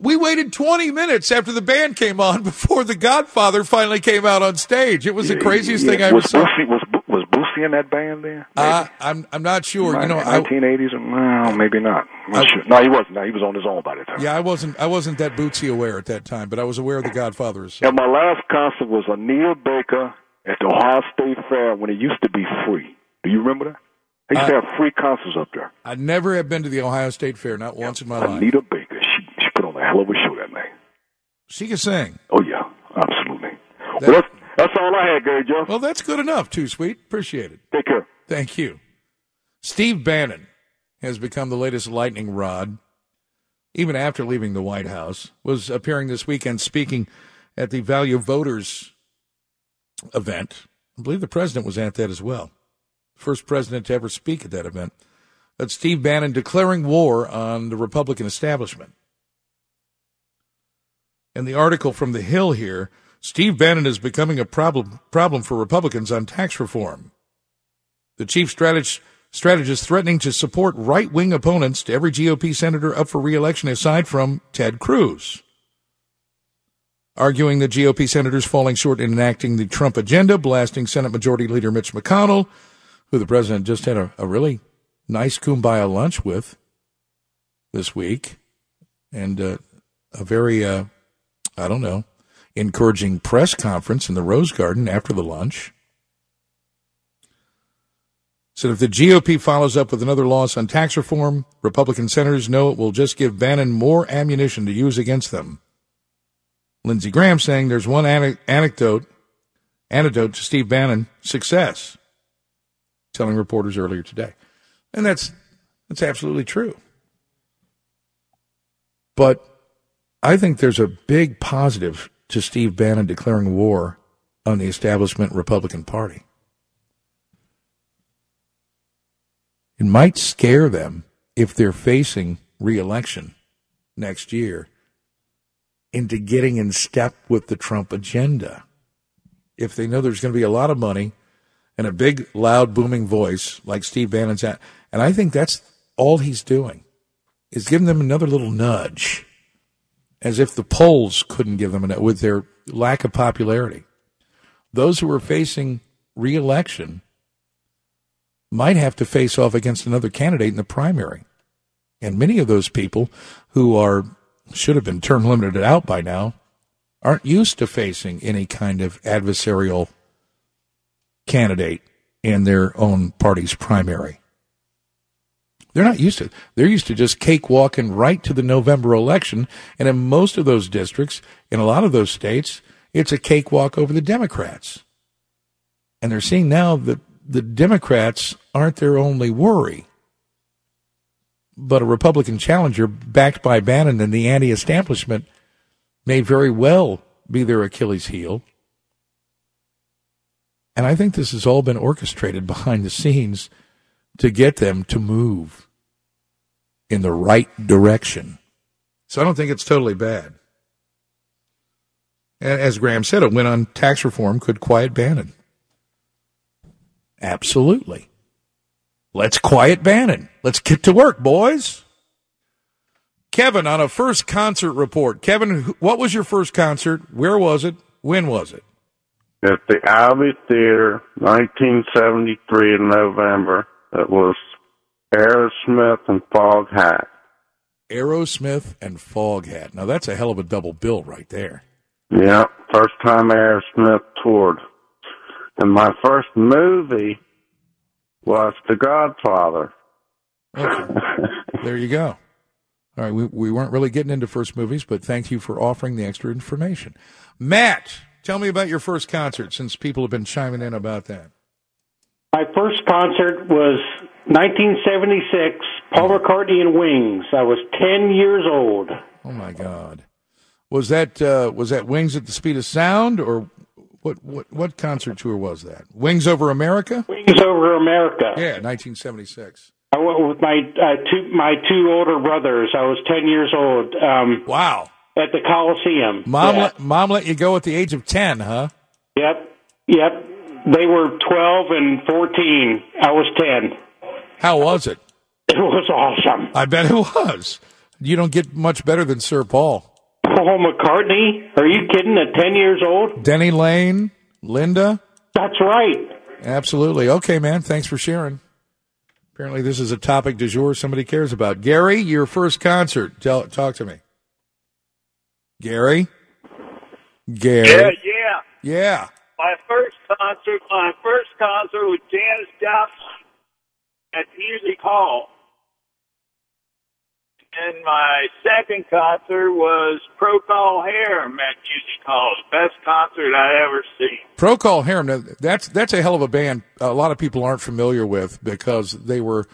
We waited 20 minutes after the band came on before the Godfather finally came out on stage. It was the craziest thing I ever saw. Was Boosie in that band then? I'm not sure. 1980s? Well, maybe not. I'm not sure. No, he wasn't. No, he was on his own by that time. Yeah, I wasn't that Bootsy aware at that time, but I was aware of the Godfather's. And my last concert was Anita Baker at the Ohio State Fair when it used to be free. Do you remember that? They used to have free concerts up there. I never have been to the Ohio State Fair, not once in my life. Anita Baker, she put on a hell of a show that night. She can sing. Oh, yeah, absolutely. That's all I had, Gary Jones. Well, that's good enough, Too Sweet. Appreciate it. Take care. Thank you. Steve Bannon has become the latest lightning rod, even after leaving the White House, was appearing this weekend speaking at the Value Voters event. I believe the president was at that as well. First president to ever speak at that event. That's Steve Bannon declaring war on the Republican establishment. In the article from The Hill here, Steve Bannon is becoming a problem for Republicans on tax reform. The chief strategist threatening to support right-wing opponents to every GOP senator up for re-election aside from Ted Cruz, arguing that GOP senators falling short in enacting the Trump agenda, blasting Senate Majority Leader Mitch McConnell, who the president just had a really nice kumbaya lunch with this week, and a very, encouraging press conference in the Rose Garden after the lunch. So if the GOP follows up with another loss on tax reform, Republican senators know it will just give Bannon more ammunition to use against them. Lindsey Graham saying there's one antidote to Steve Bannon, success, telling reporters earlier today. And that's absolutely true. But I think there's a big positive to Steve Bannon declaring war on the establishment Republican Party. It might scare them if they're facing re-election next year into getting in step with the Trump agenda. If they know there's going to be a lot of money and a big, loud, booming voice like Steve Bannon's at. And I think that's all he's doing, is giving them another little nudge, as if the polls couldn't give them a nudge with their lack of popularity. Those who are facing re-election might have to face off against another candidate in the primary. And many of those people who should have been term limited out by now aren't used to facing any kind of adversarial candidate in their own party's primary. They're not used to it. They're used to just cakewalking right to the November election, and in most of those districts, in a lot of those states, it's a cakewalk over the Democrats. And they're seeing now that the Democrats aren't their only worry, but a Republican challenger backed by Bannon and the anti-establishment may very well be their Achilles heel. And I think this has all been orchestrated behind the scenes to get them to move in the right direction. So I don't think it's totally bad. As Graham said, a win on tax reform could quiet Bannon. Absolutely. Let's quiet Bannon. Let's get to work, boys. Kevin, on a first concert report. Kevin, what was your first concert? Where was it? When was it? At the Ivy Theater, 1973 in November. It was Aerosmith and Foghat. Aerosmith and Foghat. Now, that's a hell of a double bill right there. Yeah, first time Aerosmith toured. And my first movie was The Godfather. Okay. There you go. All right, we weren't really getting into first movies, but thank you for offering the extra information. Matt, tell me about your first concert, since people have been chiming in about that. My first concert was 1976, Paul McCartney and Wings. I was 10 years old. Oh, my God. Was that Wings at the Speed of Sound, or what concert tour was that? Wings Over America? Wings Over America. Yeah, 1976. I went with my two older brothers. I was 10 years old. Wow. At the Coliseum. Mom let you go at the age of 10, huh? Yep. They were 12 and 14. I was 10. How was it? It was awesome. I bet it was. You don't get much better than Sir Paul. Paul McCartney? Are you kidding? At 10 years old? Denny Lane, Linda? That's right. Absolutely. Okay, man. Thanks for sharing. Apparently, this is a topic du jour somebody cares about. Gary, your first concert. Talk to me. Gary? Yeah. My first concert was Janis Joplin at Music Hall. And my second concert was Procol Harum at Music Hall. Best concert I've ever seen. Procol Harum, now that's a hell of a band a lot of people aren't familiar with, because they were,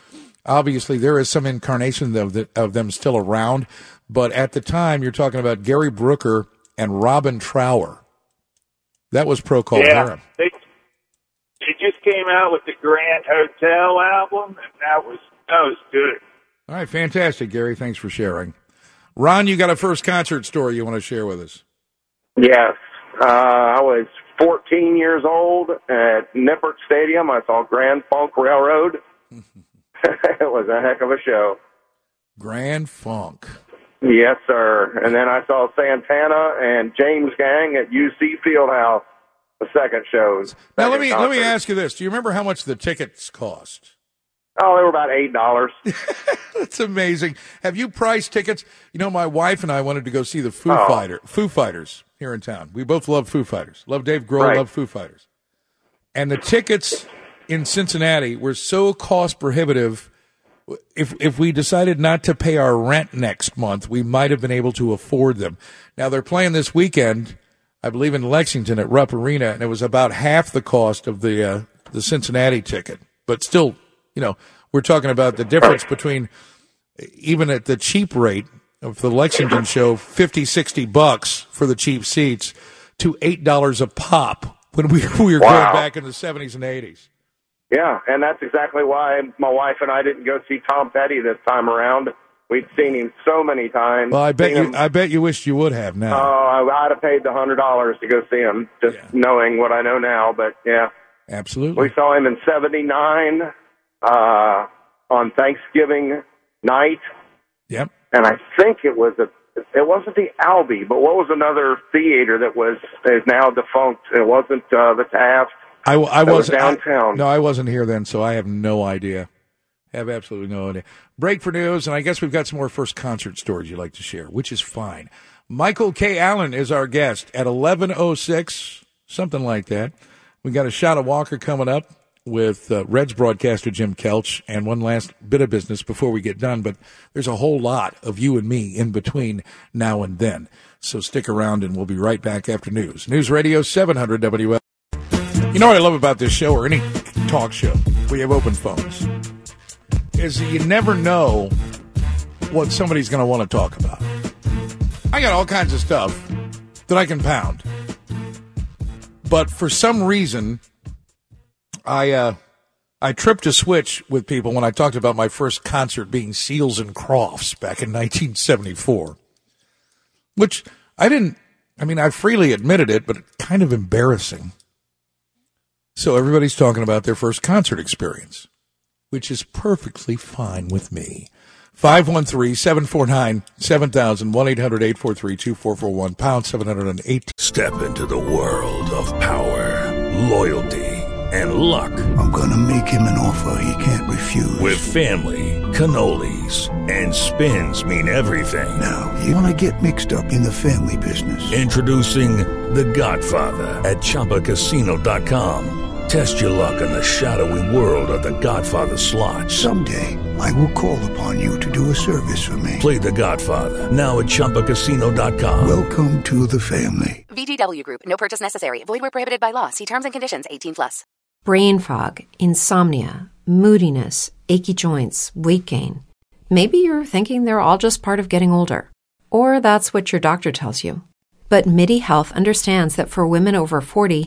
obviously, there is some incarnation of them still around. But at the time, you're talking about Gary Brooker and Robin Trower. That was Procol Harum. They just came out with the Grand Hotel album, and that was good. All right, fantastic, Gary. Thanks for sharing. Ron, you got a first concert story you want to share with us? Yes. I was 14 years old at Nippert Stadium. I saw Grand Funk Railroad. It was a heck of a show. Grand Funk. Yes, sir. And then I saw Santana and James Gang at UC Fieldhouse, the second shows. Now, let me ask you this. Do you remember how much the tickets cost? Oh, they were about $8. That's amazing. Have you priced tickets? You know, my wife and I wanted to go see the Foo Fighters here in town. We both love Foo Fighters. Love Dave Grohl, right. Love Foo Fighters. And the tickets in Cincinnati were so cost prohibitive, if we decided not to pay our rent next month, we might have been able to afford them. Now, they're playing this weekend, I believe, in Lexington at Rupp Arena, and it was about half the cost of the Cincinnati ticket, but still. You know, we're talking about the difference between, even at the cheap rate of the Lexington show, $50-$60 for the cheap seats, to $8 a pop when we were going back in the 70s and 80s. Yeah, and that's exactly why my wife and I didn't go see Tom Petty this time around. We'd seen him so many times. Well, I bet you wished you would have now. Oh, I'd have paid the $100 to go see him, knowing what I know now. But yeah, absolutely. We saw him in '79. On Thanksgiving night. Yep. And I think it wasn't the Albee, but what was another theater that is now defunct? It wasn't the Taft. I was downtown. I wasn't here then, so I have no idea. I have absolutely no idea. Break for news, and I guess we've got some more first concert stories you'd like to share, which is fine. Michael K. Allen is our guest at 11:06, something like that. We got a shot of Walker coming up with Reds broadcaster Jim Kelch, and one last bit of business before we get done, but there's a whole lot of you and me in between now and then. So stick around, and we'll be right back after news. News Radio 700 WL. You know what I love about this show, or any talk show, we have open phones, is that you never know what somebody's going to want to talk about. I got all kinds of stuff that I can pound, but for some reason, I tripped a switch with people when I talked about my first concert being Seals and Crofts back in 1974, which I freely admitted it, but it's kind of embarrassing. So everybody's talking about their first concert experience. which is perfectly fine with me. 513-749-7000, 1-800-843-2441, pound 708. Step into the world of power, loyalty, and luck. I'm going to make him an offer he can't refuse. With family, cannolis, and spins mean everything. Now, you want to get mixed up in the family business. Introducing The Godfather at ChumbaCasino.com. Test your luck in the shadowy world of The Godfather slot. Someday, I will call upon you to do a service for me. Play The Godfather, now at ChumbaCasino.com. Welcome to the family. VGW Group. No purchase necessary. Void where prohibited by law. See terms and conditions. 18+. Brain fog, insomnia, moodiness, achy joints, weight gain. Maybe you're thinking they're all just part of getting older. Or that's what your doctor tells you. But Midi Health understands that for women over 40,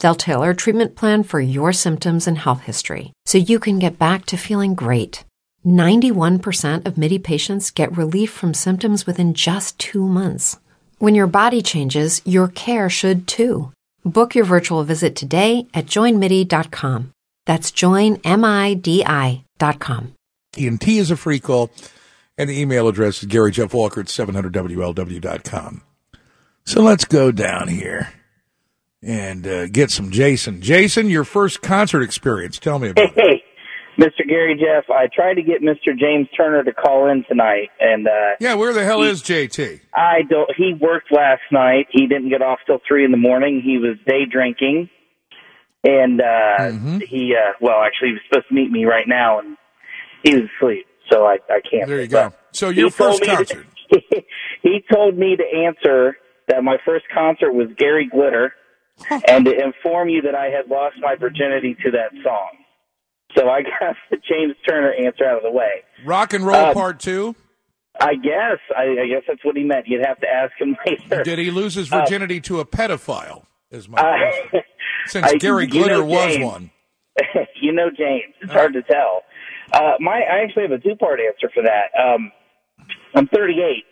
They'll tailor a treatment plan for your symptoms and health history so you can get back to feeling great. 91% of Midi patients get relief from symptoms within just 2 months. When your body changes, your care should too. Book your virtual visit today at joinmidi.com. That's joinmidi.com. ENT is a free call, and the email address is GaryJeffWalker@700WLW.com. So let's go down here and get some Jason. Jason, your first concert experience. Tell me about it. Hey, Mr. Gary Jeff, I tried to get Mr. James Turner to call in tonight. And yeah, where the hell is JT? I don't. He worked last night. He didn't get off till 3 in the morning. He was day drinking. And he, well, actually, he was supposed to meet me right now, and he was asleep, so I can't. There you go. So your first concert. He told me to answer that my first concert was Gary Glitter, and to inform you that I had lost my virginity to that song. So I got the James Turner answer out of the way. Rock and roll part two? I guess. I guess that's what he meant. You'd have to ask him later. Did he lose his virginity to a pedophile, is my question. Since Gary Glitter was one. You know, James, it's hard to tell. I actually have a two-part answer for that. I'm 38.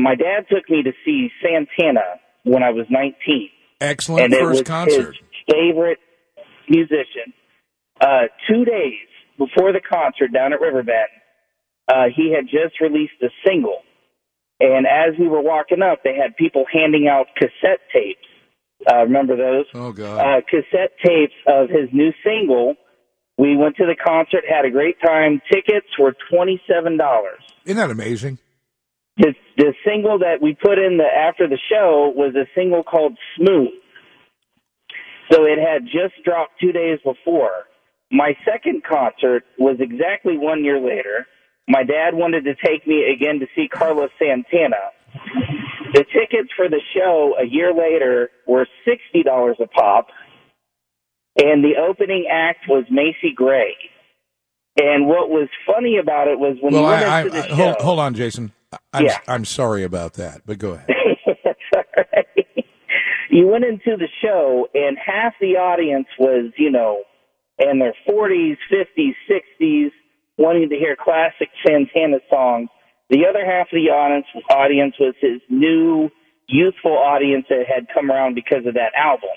My dad took me to see Santana when I was 19. Excellent first concert. His favorite musician. 2 days before the concert down at Riverbend, he had just released a single. And as we were walking up, they had people handing out cassette tapes. Remember those? Oh, God. Cassette tapes of his new single. We went to the concert, had a great time. Tickets were $27. Isn't that amazing? The single that we put in the after the show was a single called Smooth. So it had just dropped 2 days before. My second concert was exactly 1 year later. My dad wanted to take me again to see Carlos Santana. The tickets for the show a year later were $60 a pop, and the opening act was Macy Gray. And what was funny about it was when we went to the show... Hold on, Jason. I'm sorry about that, but go ahead. That's all right. You went into the show, and half the audience was, you know, in their 40s, 50s, 60s, wanting to hear classic Santana songs. The other half of the audience was his new, youthful audience that had come around because of that album.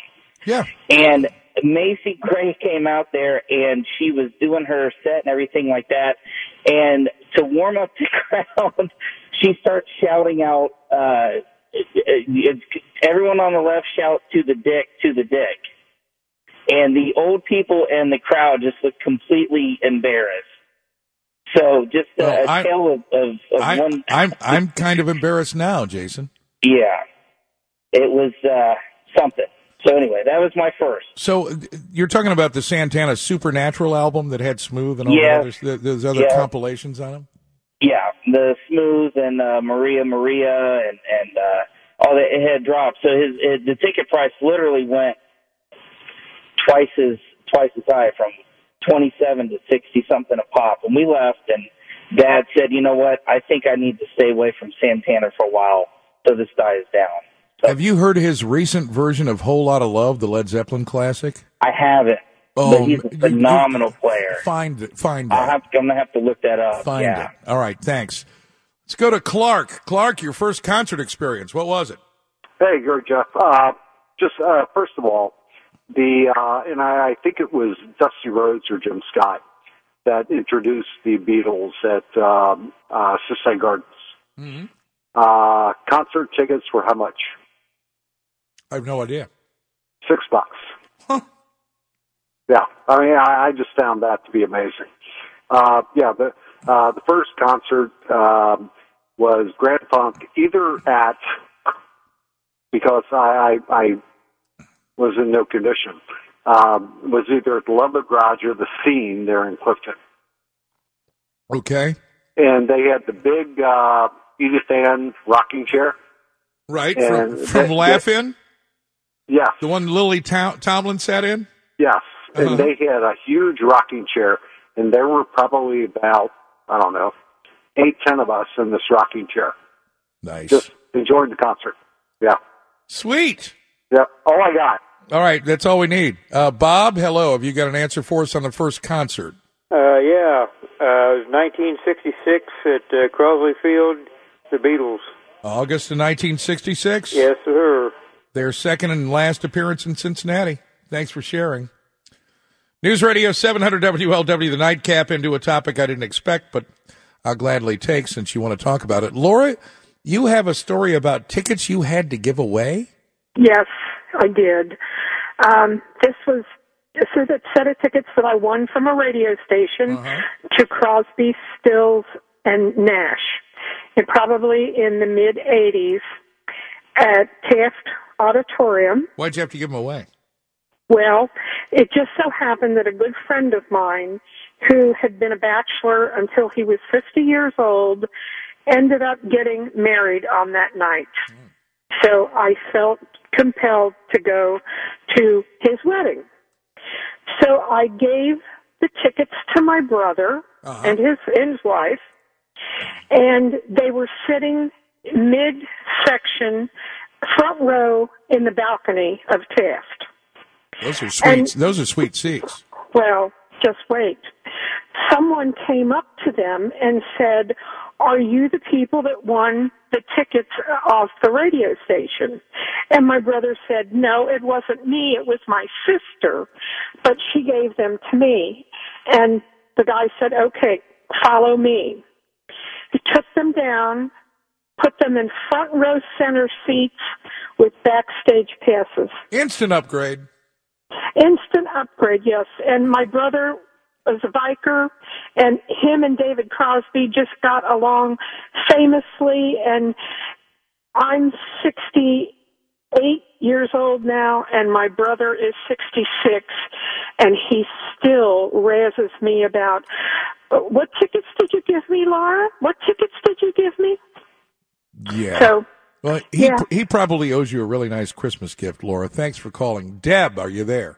Yeah. And Macy Gray came out there, and she was doing her set and everything like that. And to warm up the crowd, she starts shouting out, everyone on the left shout, "To the dick, to the dick." And the old people in the crowd just looked completely embarrassed. So just a tale of one. I'm kind of embarrassed now, Jason. Yeah, it was something. So anyway, that was my first. So you're talking about the Santana Supernatural album that had Smooth and all those other compilations on them? Yeah, the Smooth and Maria and all that. It had dropped. So the ticket price literally went twice as high, from 27 to 60 something a pop, and we left, and Dad said, you know what, I think I need to stay away from Santana for a while so this dies down. So, have you heard his recent version of Whole Lotta Love, the Led Zeppelin classic? I haven't. Oh, but he's a phenomenal player. Find it. I'm going to have to look that up. Find it. All right, thanks. Let's go to Clark. Clark, your first concert experience, what was it? Hey, good, Jeff. First of all, I think it was Dusty Rhodes or Jim Scott that introduced the Beatles at Cistine Gardens. Mm-hmm. Concert tickets were how much? I have no idea. $6. Huh. Yeah, I mean, I just found that to be amazing. The first concert was Grand Funk, either at, because I was in no condition, was either at the Lubbock Garage or the Scene there in Clifton. Okay. And they had the big Edith Ann rocking chair. Right, and from Laugh-In? Yes. The one Lily Tomlin sat in? Yes. Uh-huh. And they had a huge rocking chair, and there were probably about, 8, 10 of us in this rocking chair. Nice. Just enjoying the concert. Yeah. Sweet. Yep. All I got. All right. That's all we need. Bob, hello. Have you got an answer for us on the first concert? It was 1966 at Crosley Field, the Beatles. August of 1966? Yes, sir. Their second and last appearance in Cincinnati. Thanks for sharing. News Radio 700 WLW, the nightcap, into a topic I didn't expect, but I'll gladly take since you want to talk about it. Laura, you have a story about tickets you had to give away? Yes, I did. This is a set of tickets that I won from a radio station to Crosby, Stills, and Nash, and probably in the mid-'80s at Taft Auditorium. Why'd you have to give them away? Well, it just so happened that a good friend of mine who had been a bachelor until he was 50 years old ended up getting married on that night. So I felt compelled to go to his wedding. So I gave the tickets to my brother and his wife, and they were sitting mid-section, front row in the balcony of Taft. Those are sweet seats. Well, just wait. Someone came up to them and said, "Are you the people that won the tickets off the radio station?" And my brother said, "No, it wasn't me. It was my sister, but she gave them to me." And the guy said, "Okay, follow me." He took them down, put them in front row center seats with backstage passes. Instant upgrade, yes. And my brother was a biker, and him and David Crosby just got along famously, and I'm 68 years old now, and my brother is 66, and he still razzes me about, "What tickets did you give me, Laura? What tickets did you give me?" Yeah. So, well, he probably owes you a really nice Christmas gift, Laura. Thanks for calling. Deb, are you there?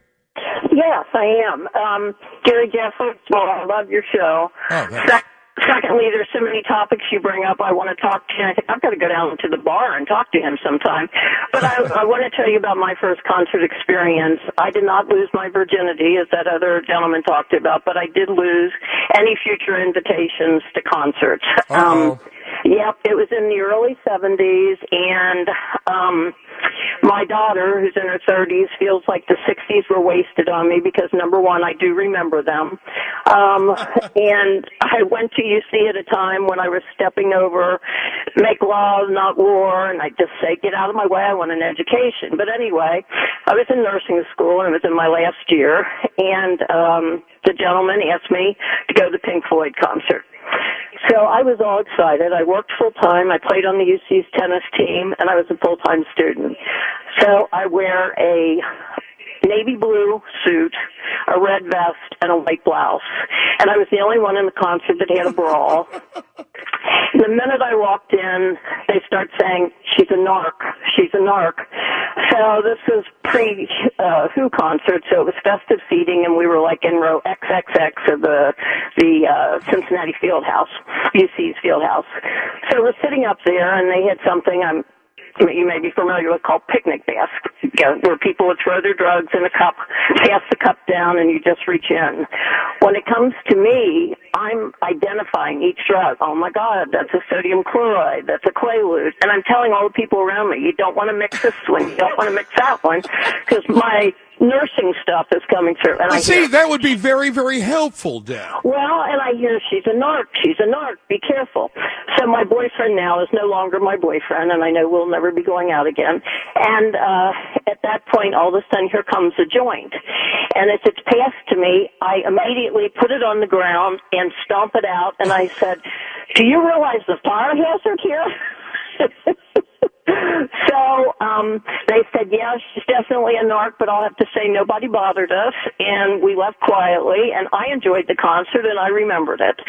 Yes, I am. Gary Jeffers, I love your show. Oh, nice. Secondly, there's so many topics you bring up I want to talk to. I think I've got to go down to the bar and talk to him sometime. But I want to tell you about my first concert experience. I did not lose my virginity, as that other gentleman talked about, but I did lose any future invitations to concerts. Yep, it was in the early 70s, and my daughter, who's in her 30s, feels like the 60s were wasted on me because, number one, I do remember them. And I went to UC at a time when I was stepping over make law, not war, and I just say, "Get out of my way, I want an education." But anyway, I was in nursing school, and it was in my last year, and the gentleman asked me to go to the Pink Floyd concert. So I was all excited. I worked full-time. I played on the UC's tennis team, and I was a full-time student. So I wear a navy blue suit, a red vest, and a white blouse. And I was the only one in the concert that had a bra. And the minute I walked in, they start saying, "She's a narc. She's a narc." So No, this is pre-Who concert, so it was festive seating, and we were like in row XXX of the Cincinnati Fieldhouse, UC's Fieldhouse. So we're sitting up there, and they had something you may be familiar with called picnic basket, where people would throw their drugs in a cup, pass the cup down, and you just reach in. When it comes to me, I'm identifying each drug. Oh, my God, that's a sodium chloride. That's a Quaalude. And I'm telling all the people around me, you don't want to mix this one. You don't want to mix that one, because my nursing stuff is coming through. And that would be very, very helpful, Deb. Well, and I hear she's a narc, be careful. So my boyfriend now is no longer my boyfriend, and I know we'll never be going out again. And at that point, all of a sudden, here comes a joint. And as it's passed to me, I immediately put it on the ground and stomp it out, and I said, do you realize the fire hazard here? So they said, yeah, she's definitely a narc, but I'll have to say nobody bothered us, and we left quietly, and I enjoyed the concert, and I remembered it.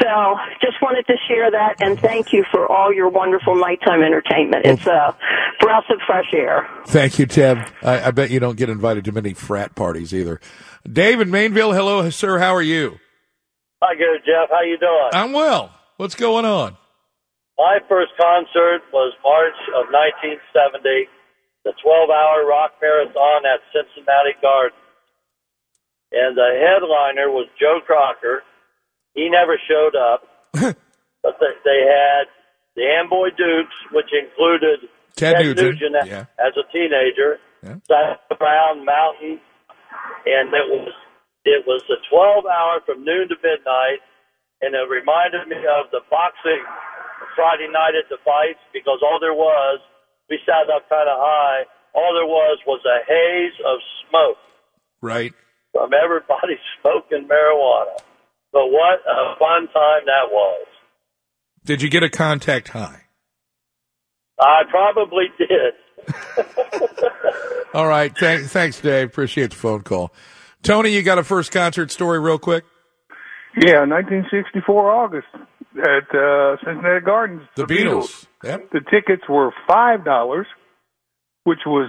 So just wanted to share that, and thank you for all your wonderful nighttime entertainment. It's a breath of fresh air. Thank you, Deb. I bet you don't get invited to many frat parties either. Dave in Mainville, hello, sir. How are you? Hi, good, Jeff. How you doing? I'm well. What's going on? My first concert was March of 1970, the 12-hour rock marathon at Cincinnati Garden. And the headliner was Joe Cocker. He never showed up. But they had the Amboy Dukes, which included Ted Nugent as a teenager, Brown Mountain. And it was the 12-hour from noon to midnight, and it reminded me of the boxing Friday night at the fights, because we sat up kind of high, all there was a haze of smoke. Right. From everybody smoking marijuana. But what a fun time that was. Did you get a contact high? I probably did. All right. Thanks, Dave. Appreciate the phone call. Tony, you got a first concert story real quick? Yeah, 1964 August. At Cincinnati Gardens, the Beatles. Yep. The tickets were $5, which was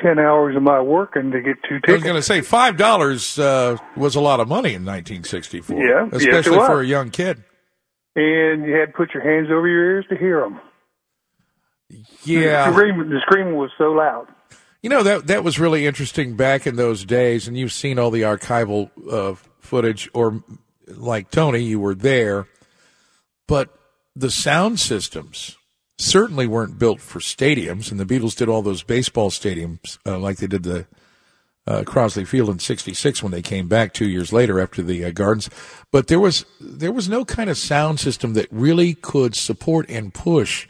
10 hours of my working to get two tickets. I was going to say, $5 was a lot of money in 1964, especially for a young kid. And you had to put your hands over your ears to hear them. Yeah. The screaming was so loud. You know, that was really interesting back in those days, and you've seen all the archival footage, or like Tony, you were there. But the sound systems certainly weren't built for stadiums, and the Beatles did all those baseball stadiums like they did the Crosley Field in '66 when they came back 2 years later after the Gardens. But there was no kind of sound system that really could support and push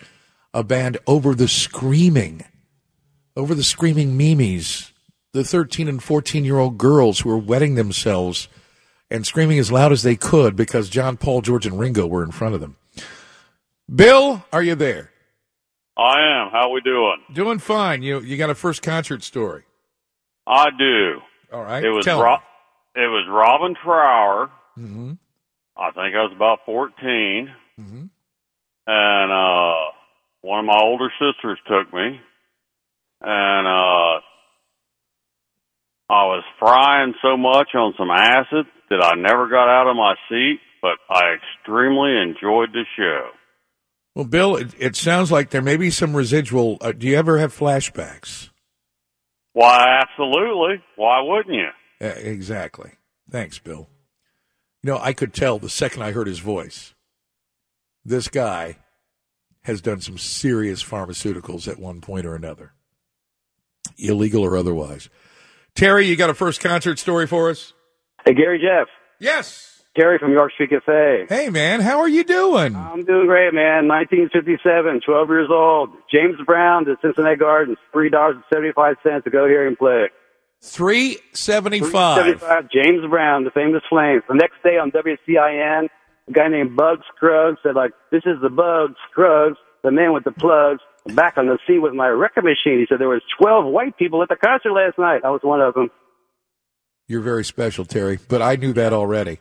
a band over the screaming memes, the 13 and 14-year-old girls who were wetting themselves and screaming as loud as they could because John, Paul, George, and Ringo were in front of them. Bill, are you there? I am. How we doing? Doing fine. You got a first concert story? I do. All right. It was Robin Trower. Mm-hmm. I think I was about 14. Mm-hmm. And one of my older sisters took me. And I was frying so much on some acid that I never got out of my seat, but I extremely enjoyed the show. Well, Bill, it sounds like there may be some residual. Do you ever have flashbacks? Why, absolutely. Why wouldn't you? Exactly. Thanks, Bill. You know, I could tell the second I heard his voice, this guy has done some serious pharmaceuticals at one point or another, illegal or otherwise. Terry, you got a first concert story for us? Hey, Gary, Jeff. Yes. Terry from York Street Cafe. Hey, man, how are you doing? I'm doing great, man. 1957, 12 years old. James Brown to Cincinnati Gardens, $3.75 to go here and play. $3.75. James Brown, the famous Flames. The next day on WCIN, a guy named Bug Scruggs said, like, this is the Bug Scruggs, the man with the plugs. Back on the scene with my record machine. He said there was 12 white people at the concert last night. I was one of them. You're very special, Terry, but I knew that already.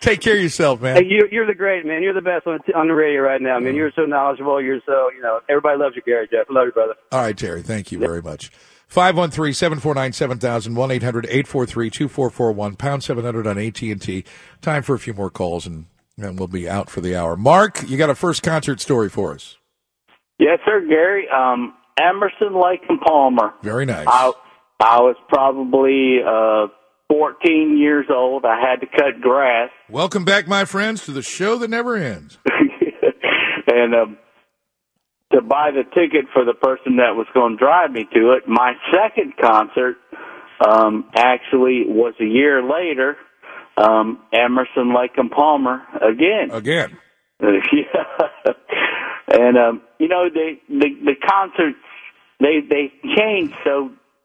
Take care of yourself, man. Hey, you're the great, man. You're the best on the radio right now, man. You're so knowledgeable. You're so, you know, everybody loves you, Gary Jeff. Love you, brother. All right, Terry. Thank you very much. 513-749-7000, 1-800-843-2441, #700 on AT&T. Time for a few more calls, and we'll be out for the hour. Mark, you got a first concert story for us. Yes, sir, Gary. Emerson, Lake and Palmer. Very nice. I was probably 14 years old. I had to cut grass. Welcome back, my friends, to the show that never ends. And to buy the ticket for the person that was going to drive me to it, my second concert actually was a year later, Emerson, Lake and Palmer again. Again. Yeah. And, you know, the concerts, they changed so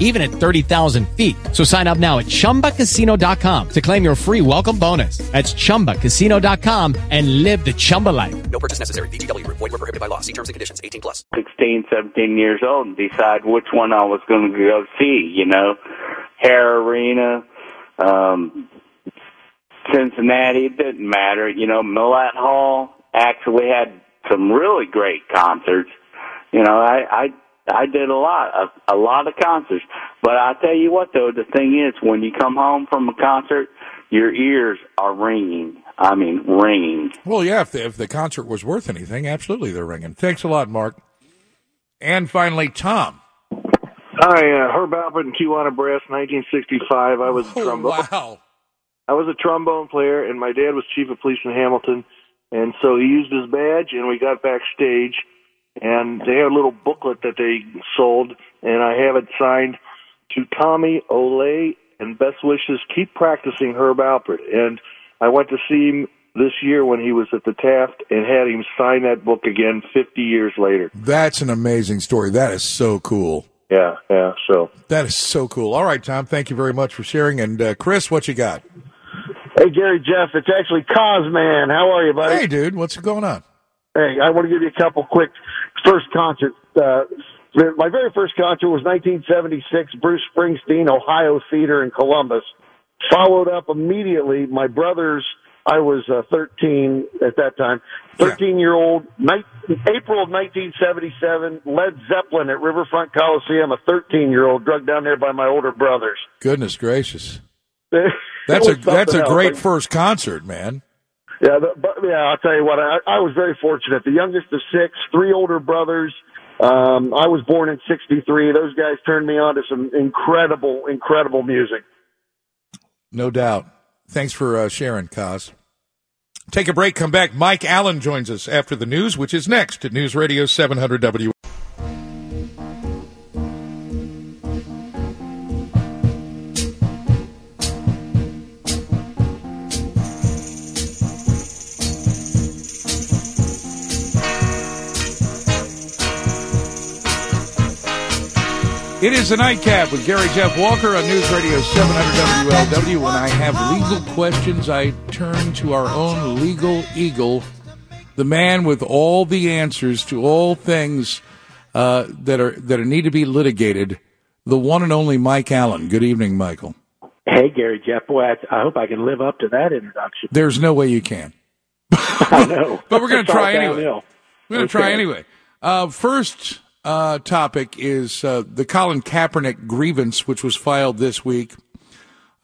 even at 30,000 feet. So sign up now at ChumbaCasino.com to claim your free welcome bonus. That's ChumbaCasino.com and live the Chumba life. No purchase necessary. VGW. Void where prohibited by law. See terms and conditions. 18 plus. 16, 17 years old, and decide which one I was going to go see, you know. Hare Arena, Cincinnati, it didn't matter. You know, Millett Hall actually had some really great concerts. You know, I did a lot of concerts. But I tell you what, though, the thing is, when you come home from a concert, your ears are ringing. I mean, ringing. Well, yeah, if the concert was worth anything, absolutely they're ringing. Thanks a lot, Mark. And finally, Tom. Hi, Herb Alpert and Tijuana Brass, 1965. I was a trombone. Wow. I was a trombone player, and my dad was chief of police in Hamilton, and so he used his badge, and we got backstage, and they had a little booklet that they sold, and I have it signed to Tommy, Ole, and best wishes, keep practicing Herb Alpert. And I went to see him this year when he was at the Taft and had him sign that book again 50 years later. That's an amazing story. That is so cool. Yeah, so. That is so cool. All right, Tom, thank you very much for sharing. And, Chris, what you got? Hey, Gary, Jeff, it's actually Cosman. How are you, buddy? Hey, dude, what's going on? Hey, I want to give you a couple quick first concerts. My very first concert was 1976, Bruce Springsteen, Ohio Theater in Columbus. Followed up immediately, my brother's, I was 13 at that time, 13-year-old, April of 1977, Led Zeppelin at Riverfront Coliseum, a 13-year-old drugged down there by my older brothers. Goodness gracious. That's a great first concert, man. Yeah, I'll tell you what, I was very fortunate. The youngest of six, three older brothers. I was born in 1963. Those guys turned me on to some incredible, incredible music. No doubt. Thanks for sharing, Cos. Take a break. Come back. Mike Allen joins us after the news, which is next at News Radio 700 W. It is the Nightcap with Gary Jeff Walker on News Radio 700 WLW. When I have legal questions, I turn to our own legal eagle, the man with all the answers to all things that need to be litigated, the one and only Mike Allen. Good evening, Michael. Hey, Gary Jeff. Boy, I hope I can live up to that introduction. There's no way you can. I know. But we're going to try anyway. We're going to try anyway. First... topic is the Colin Kaepernick grievance, which was filed this week.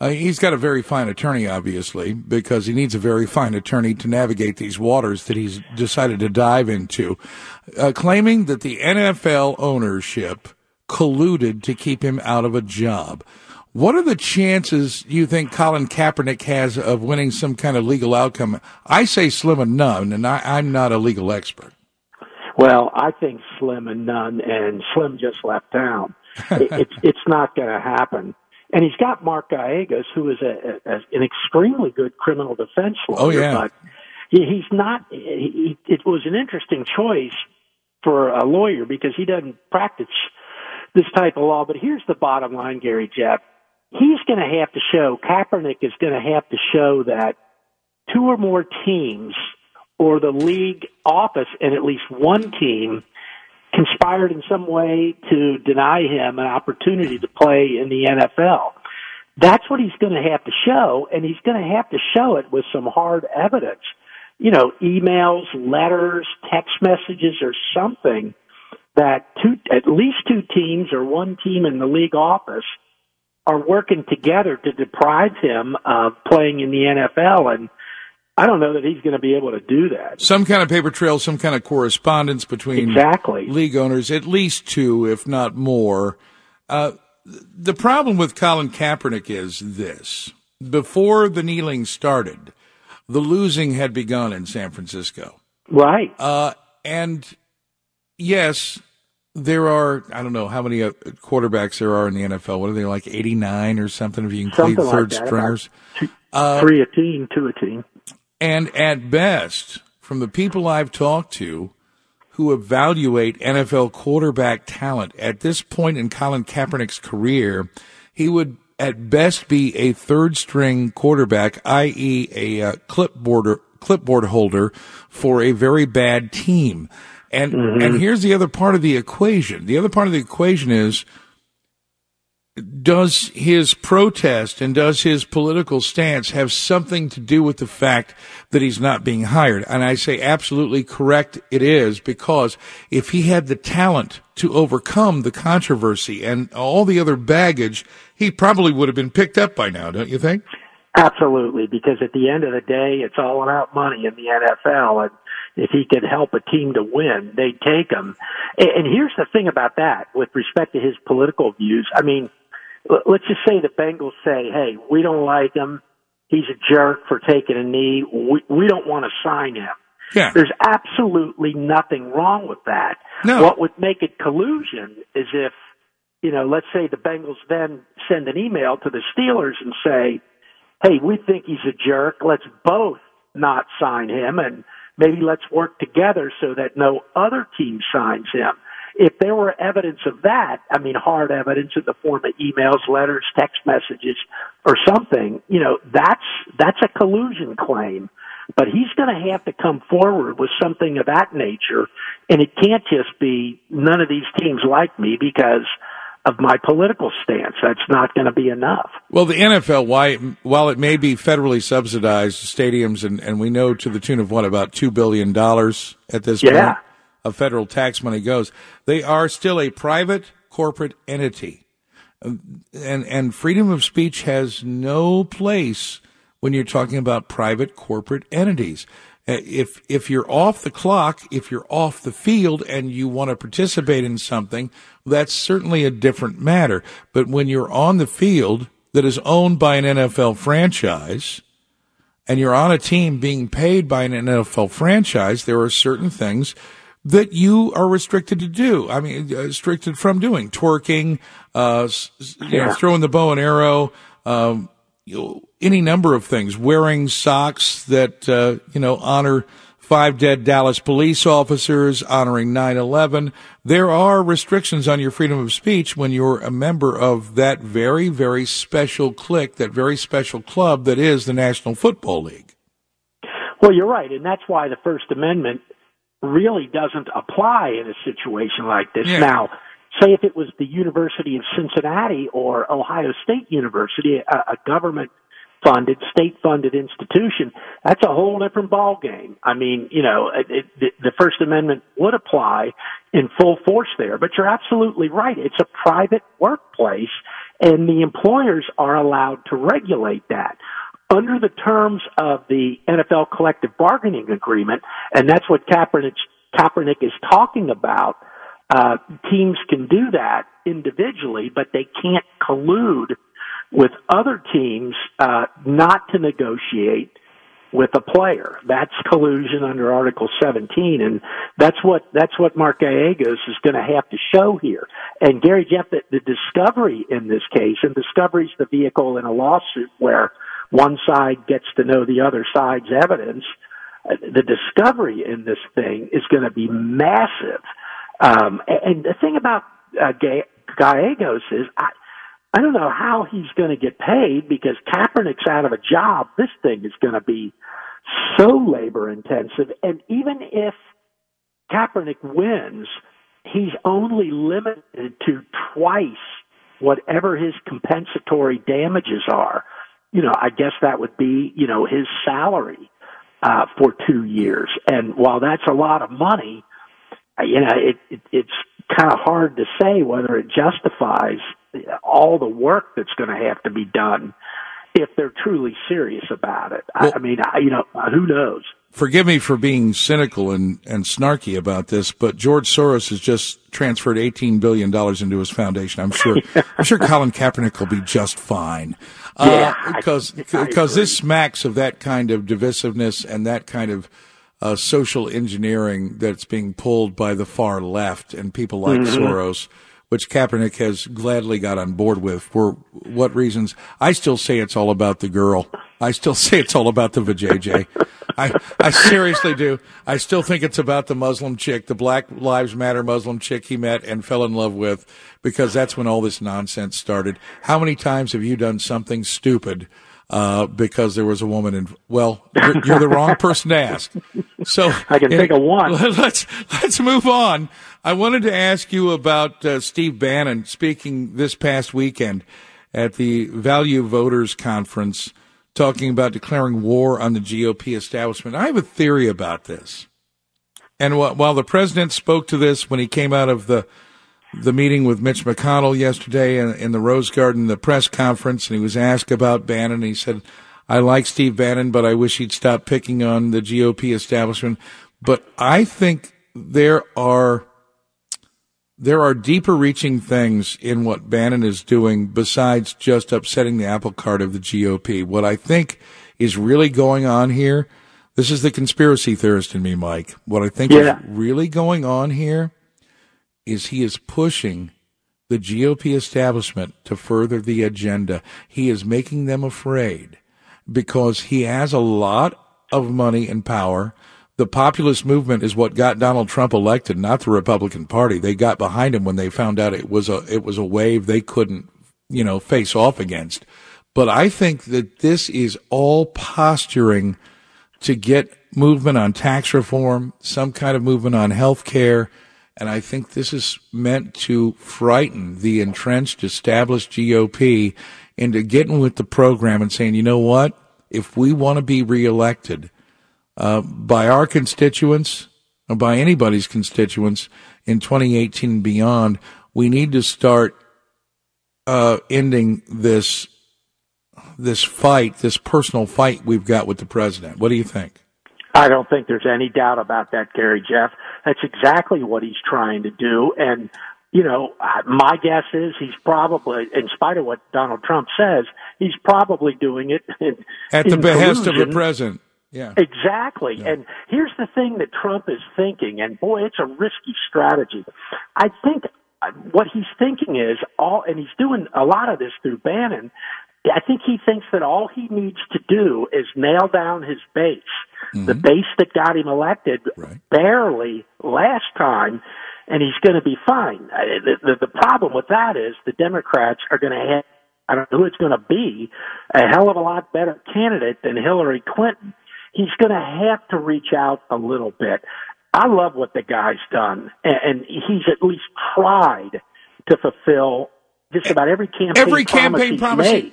He's got a very fine attorney, obviously, because he needs a very fine attorney to navigate these waters that he's decided to dive into, claiming that the NFL ownership colluded to keep him out of a job. What are the chances you think Colin Kaepernick has of winning some kind of legal outcome? I say slim and none, and I'm not a legal expert. Well, I think slim and none, and slim just left town. It's not going to happen. And he's got Mark Gallegos, who is an extremely good criminal defense lawyer. Oh, yeah. But He's not. It was an interesting choice for a lawyer because he doesn't practice this type of law. But here's the bottom line, Gary Jeff. He's going to have to show, Kaepernick is going to have to show that two or more teams or the league office and at least one team conspired in some way to deny him an opportunity to play in the NFL. That's what he's going to have to show, and he's going to have to show it with some hard evidence. You know, emails, letters, text messages, or something that at least two teams or one team in the league office are working together to deprive him of playing in the NFL, and I don't know that he's going to be able to do that. Some kind of paper trail, some kind of correspondence between league owners, at least two, if not more. The problem with Colin Kaepernick is this. Before the kneeling started, the losing had begun in San Francisco. Right. And, yes, there are, I don't know how many quarterbacks there are in the NFL. What are they, like 89 or something, if you include third stringers? Two a team. And at best, from the people I've talked to who evaluate NFL quarterback talent, at this point in Colin Kaepernick's career, he would at best be a third-string quarterback, i.e. a clipboard holder for a very bad team. And here's the other part of the equation. The other part of the equation is, does his protest and does his political stance have something to do with the fact that he's not being hired? And I say absolutely correct it is, because if he had the talent to overcome the controversy and all the other baggage, he probably would have been picked up by now, don't you think? Absolutely, because at the end of the day, it's all about money in the NFL, and if he could help a team to win, they'd take him. And here's the thing about that with respect to his political views. I mean, let's just say the Bengals say, hey, we don't like him. He's a jerk for taking a knee. We don't want to sign him. Yeah. There's absolutely nothing wrong with that. No. What would make it collusion is if, you know, let's say the Bengals then send an email to the Steelers and say, hey, we think he's a jerk. Let's both not sign him, and maybe let's work together so that no other team signs him. If there were evidence of that, I mean, hard evidence in the form of emails, letters, text messages, or something, you know, that's a collusion claim. But he's going to have to come forward with something of that nature, and it can't just be none of these teams like me because of my political stance. That's not going to be enough. Well, the NFL, while it may be federally subsidized stadiums, and we know to the tune of what, about $2 billion at this point of federal tax money goes, they are still a private corporate entity. And freedom of speech has no place when you're talking about private corporate entities. If you're off the clock, if you're off the field and you want to participate in something, that's certainly a different matter. But when you're on the field that is owned by an NFL franchise and you're on a team being paid by an NFL franchise, there are certain things that you are restricted to do. I mean, restricted from doing. Twerking, throwing the bow and arrow, any number of things, wearing socks that, honor 5 dead Dallas police officers, honoring 9/11. There are restrictions on your freedom of speech when you're a member of that very, very special clique, that very special club that is the National Football League. Well, you're right, and that's why the First Amendment really doesn't apply in a situation like this. Yeah. Now, say if it was the University of Cincinnati or Ohio State University, a government-funded, state-funded institution, that's a whole different ballgame. I mean, you know, the First Amendment would apply in full force there. But you're absolutely right. It's a private workplace, and the employers are allowed to regulate that. Under the terms of the NFL Collective Bargaining Agreement, and that's what Kaepernick is talking about, teams can do that individually, but they can't collude with other teams not to negotiate with a player. That's collusion under Article 17, and that's what Mark Gallegos is going to have to show here. And Gary Jeff, the discovery in this case, and discovery is the vehicle in a lawsuit where one side gets to know the other side's evidence. the discovery in this thing is going to be massive. And the thing about Gallegos is I don't know how he's going to get paid, because Kaepernick's out of a job. This thing is going to be so labor-intensive. And even if Kaepernick wins, he's only limited to twice whatever his compensatory damages are. You know, I guess that would be, you know, his salary for 2 years. And while that's a lot of money, you know, it's kind of hard to say whether it justifies all the work that's going to have to be done if they're truly serious about it. Well, I mean, you know, who knows? Forgive me for being cynical and snarky about this, but George Soros has just transferred $18 billion into his foundation. I'm sure Colin Kaepernick will be just fine. Because this smacks of that kind of divisiveness and that kind of social engineering that's being pulled by the far left and people like Soros, which Kaepernick has gladly got on board with. For what reasons? I still say it's all about the girl. I still say it's all about the vajayjay. I seriously do. I still think it's about the Muslim chick, the Black Lives Matter Muslim chick he met and fell in love with, because that's when all this nonsense started. How many times have you done something stupid because there was a woman in? Well, you're the wrong person to ask. So I can pick a one. Let's move on. I wanted to ask you about Steve Bannon speaking this past weekend at the Value Voters Conference, talking about declaring war on the GOP establishment. I have a theory about this. And while the president spoke to this when he came out of the meeting with Mitch McConnell yesterday in the Rose Garden, the press conference, and he was asked about Bannon, and he said, I like Steve Bannon, but I wish he'd stop picking on the GOP establishment. But I think there are deeper-reaching things in what Bannon is doing besides just upsetting the apple cart of the GOP. What I think is really going on here, this is the conspiracy theorist in me, Mike. What I think is really going on here is he is pushing the GOP establishment to further the agenda. He is making them afraid because he has a lot of money and power. The populist movement is what got Donald Trump elected, not the Republican Party. They got behind him when they found out it was a wave they couldn't, you know, face off against. But I think that this is all posturing to get movement on tax reform, some kind of movement on health care, and I think this is meant to frighten the entrenched, established GOP into getting with the program and saying, you know what, if we want to be reelected by our constituents or by anybody's constituents in 2018 and beyond, we need to start ending this personal fight we've got with the president. What do you think? I don't think there's any doubt about that, Gary Jeff. That's exactly what he's trying to do. And, you know, my guess is he's probably, in spite of what Donald Trump says, he's probably doing it at the behest of the president. Yeah. Exactly. Yeah. And here's the thing that Trump is thinking, and boy, it's a risky strategy. I think what he's thinking is and he's doing a lot of this through Bannon. I think he thinks that all he needs to do is nail down his base, the base that got him elected barely last time, and he's going to be fine. The problem with that is the Democrats are going to have, I don't know who it's going to be, a hell of a lot better candidate than Hillary Clinton. He's going to have to reach out a little bit. I love what the guy's done, and he's at least tried to fulfill just about every campaign promise. When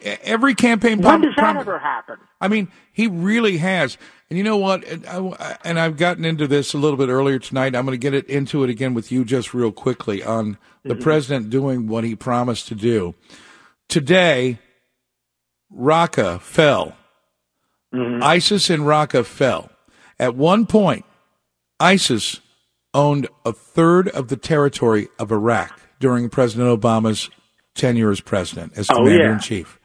does that ever happen? I mean, he really has. And you know what? And I've gotten into this a little bit earlier tonight. I'm going to get into it again with you just real quickly on the president doing what he promised to do. Today, Raqqa fell. ISIS in Raqqa fell. At one point, ISIS owned a third of the territory of Iraq during President Obama's tenure as president, as commander-in-chief.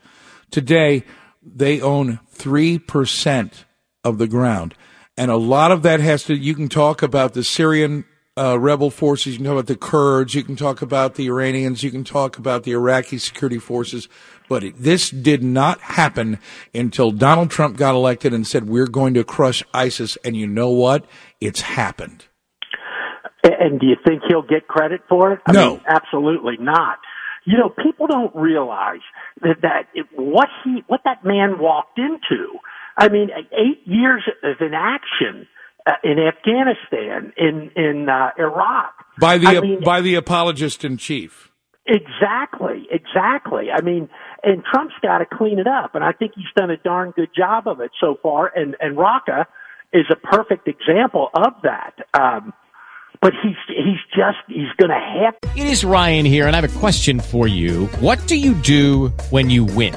Today, they own 3% of the ground. And a lot of that has to, you can talk about the Syrian rebel forces, you can talk about the Kurds, you can talk about the Iranians, you can talk about the Iraqi security forces. But this did not happen until Donald Trump got elected and said, we're going to crush ISIS. And you know what? It's happened. And do you think he'll get credit for it? I mean, absolutely not. You know, people don't realize what that man walked into. I mean, 8 years of inaction in Afghanistan, in Iraq, by the apologist in chief. Exactly. I mean, and Trump's got to clean it up, and I think he's done a darn good job of it so far. And Raqqa is a perfect example of that. But he's going to have. It is Ryan here, and I have a question for you. What do you do when you win?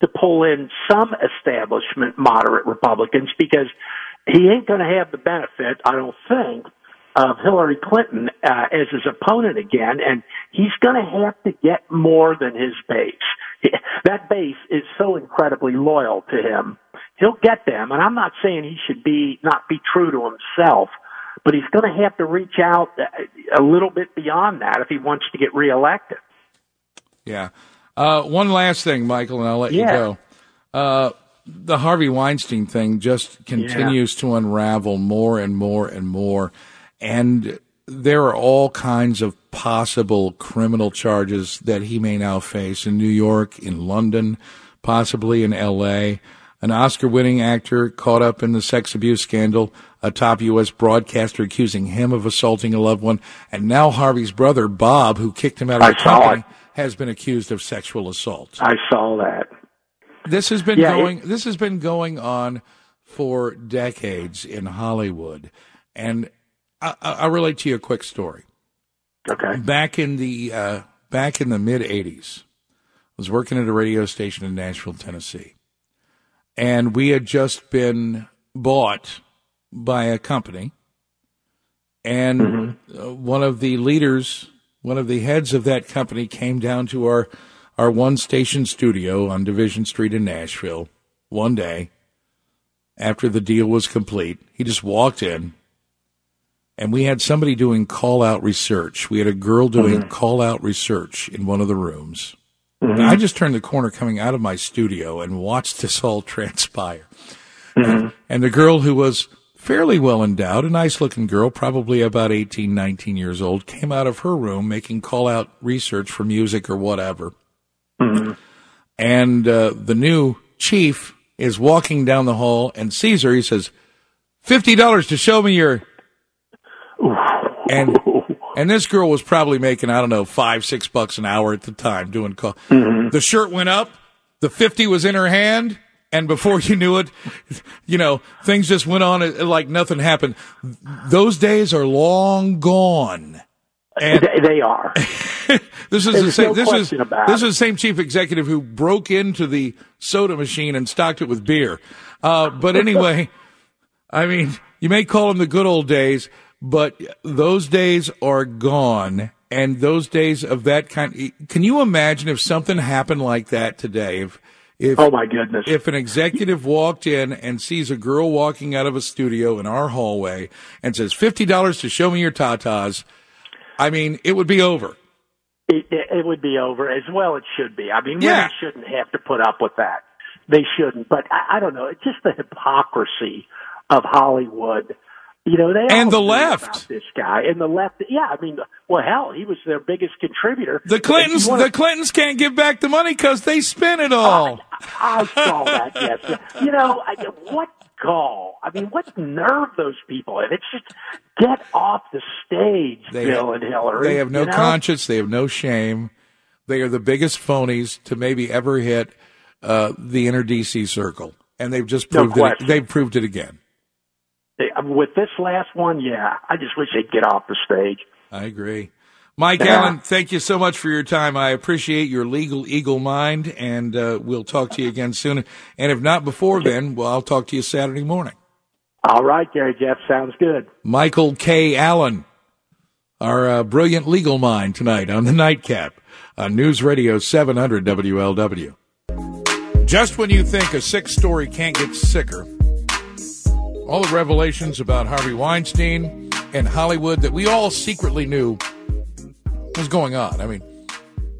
to pull in some establishment moderate Republicans, because he ain't going to have the benefit, I don't think, of Hillary Clinton as his opponent again, and he's going to have to get more than his base. That base is so incredibly loyal to him. He'll get them, and I'm not saying he should not be true to himself, but he's going to have to reach out a little bit beyond that if he wants to get reelected. Yeah. One last thing, Michael, and I'll let you go. The Harvey Weinstein thing just continues to unravel more and more and more. And there are all kinds of possible criminal charges that he may now face in New York, in London, possibly in L.A. An Oscar-winning actor caught up in the sex abuse scandal, a top U.S. broadcaster accusing him of assaulting a loved one, and now Harvey's brother, Bob, who kicked him out of the company, has been accused of sexual assault. I saw that. This has been This has been going on for decades in Hollywood, and I'll relate to you a quick story. Okay. Back in the mid '80s, I was working at a radio station in Nashville, Tennessee, and we had just been bought by a company, and one of the leaders. One of the heads of that company came down to our one-station studio on Division Street in Nashville one day after the deal was complete. He just walked in, and we had somebody doing call-out research. We had a girl doing call-out research in one of the rooms. And I just turned the corner coming out of my studio and watched this all transpire. And the girl, who was fairly well-endowed, a nice-looking girl, probably about 18, 19 years old, came out of her room making call-out research for music or whatever. And the new chief is walking down the hall and sees her. He says, $50 to show me your... And this girl was probably making, I don't know, $5, $6 an hour at the time doing call. The shirt went up. The 50 was in her hand. And before you knew it, you know, things just went on like nothing happened. Those days are long gone. And they are. This is the same chief executive who broke into the soda machine and stocked it with beer. But anyway, I mean, you may call them the good old days, but those days are gone. And those days of that kind. Can you imagine if something happened like that today? If, oh, my goodness. If an executive walked in and sees a girl walking out of a studio in our hallway and says, $50 to show me your tatas, I mean, it would be over. It would be over. As well, it should be. I mean, women shouldn't have to put up with that. They shouldn't. But I don't know. It's just the hypocrisy of Hollywood You know, they and the left. This guy and the left. Yeah, I mean, well, hell, he was their biggest contributor. The Clintons can't give back the money because they spent it all. I saw that. Yes, you know what gall? I mean, what nerve those people have? It's just get off the stage, Bill and Hillary. They have no conscience. They have no shame. They are the biggest phonies to maybe ever hit the inner DC circle, and they've just proved it. They've proved it again. With this last one, yeah, I just wish they'd get off the stage. I agree. Mike Allen, thank you so much for your time. I appreciate your legal eagle mind, and we'll talk to you again soon. And if not before then, well, I'll talk to you Saturday morning. All right, Gary Jeff, sounds good. Michael K. Allen, our brilliant legal mind tonight on the Nightcap on News Radio 700 WLW. Just when you think a sick story can't get sicker, all the revelations about Harvey Weinstein and Hollywood that we all secretly knew was going on. I mean,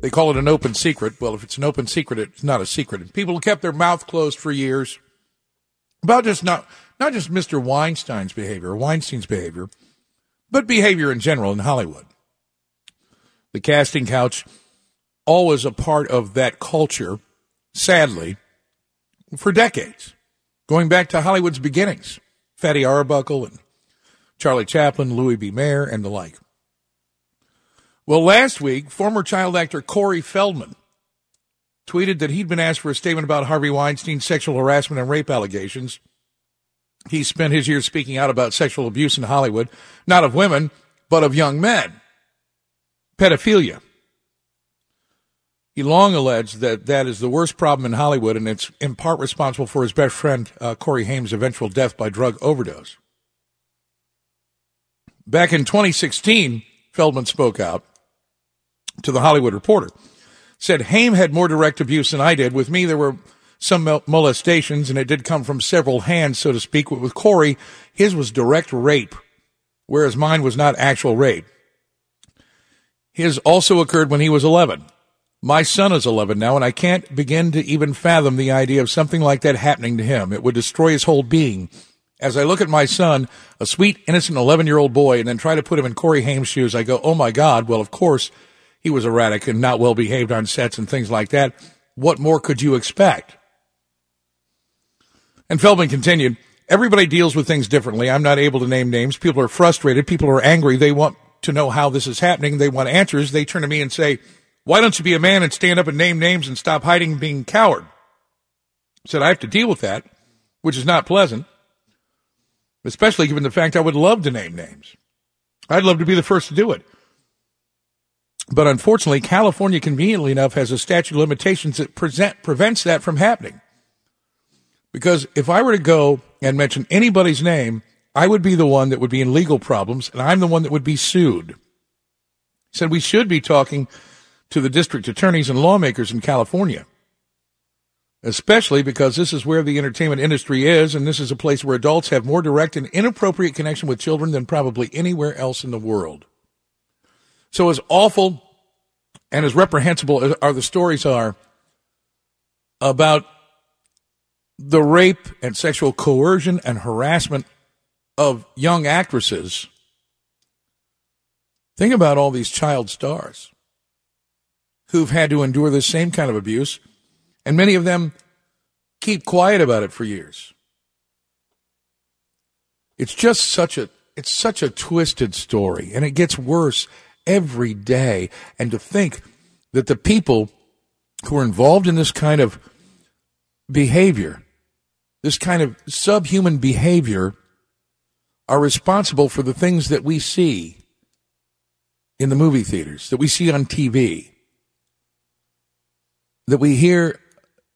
they call it an open secret. Well, if it's an open secret, it's not a secret. And people kept their mouth closed for years about just not just Mr. Weinstein's behavior, but behavior in general in Hollywood. The casting couch, always a part of that culture, sadly, for decades, going back to Hollywood's beginnings. Fatty Arbuckle and Charlie Chaplin, Louis B. Mayer, and the like. Well, last week, former child actor Corey Feldman tweeted that he'd been asked for a statement about Harvey Weinstein's sexual harassment and rape allegations. He spent his years speaking out about sexual abuse in Hollywood, not of women, but of young men. Pedophilia. He long alleged that that is the worst problem in Hollywood, and it's in part responsible for his best friend, Corey Haim's eventual death by drug overdose. Back in 2016, Feldman spoke out to the Hollywood Reporter, said Haim had more direct abuse than I did. With me, there were some molestations, and it did come from several hands, so to speak. With Corey, his was direct rape, whereas mine was not actual rape. His also occurred when he was 11. My son is 11 now, and I can't begin to even fathom the idea of something like that happening to him. It would destroy his whole being. As I look at my son, a sweet, innocent 11-year-old boy, and then try to put him in Corey Haim's shoes, I go, oh, my God. Well, of course, he was erratic and not well-behaved on sets and things like that. What more could you expect? And Feldman continued, everybody deals with things differently. I'm not able to name names. People are frustrated. People are angry. They want to know how this is happening. They want answers. They turn to me and say, why don't you be a man and stand up and name names and stop hiding being coward? I said, I have to deal with that, which is not pleasant, especially given the fact I would love to name names. I'd love to be the first to do it. But unfortunately, California, conveniently enough, has a statute of limitations that prevents that from happening. Because if I were to go and mention anybody's name, I would be the one that would be in legal problems, and I'm the one that would be sued. He said, we should be talking to the district attorneys and lawmakers in California, especially because this is where the entertainment industry is, and this is a place where adults have more direct and inappropriate connection with children than probably anywhere else in the world. So as awful and as reprehensible as the stories are about the rape and sexual coercion and harassment of young actresses, think about all these child stars who've had to endure this same kind of abuse, and many of them keep quiet about it for years. It's just such a twisted story, and it gets worse every day. And to think that the people who are involved in this kind of behavior, this kind of subhuman behavior, are responsible for the things that we see in the movie theaters, that we see on TV, that we hear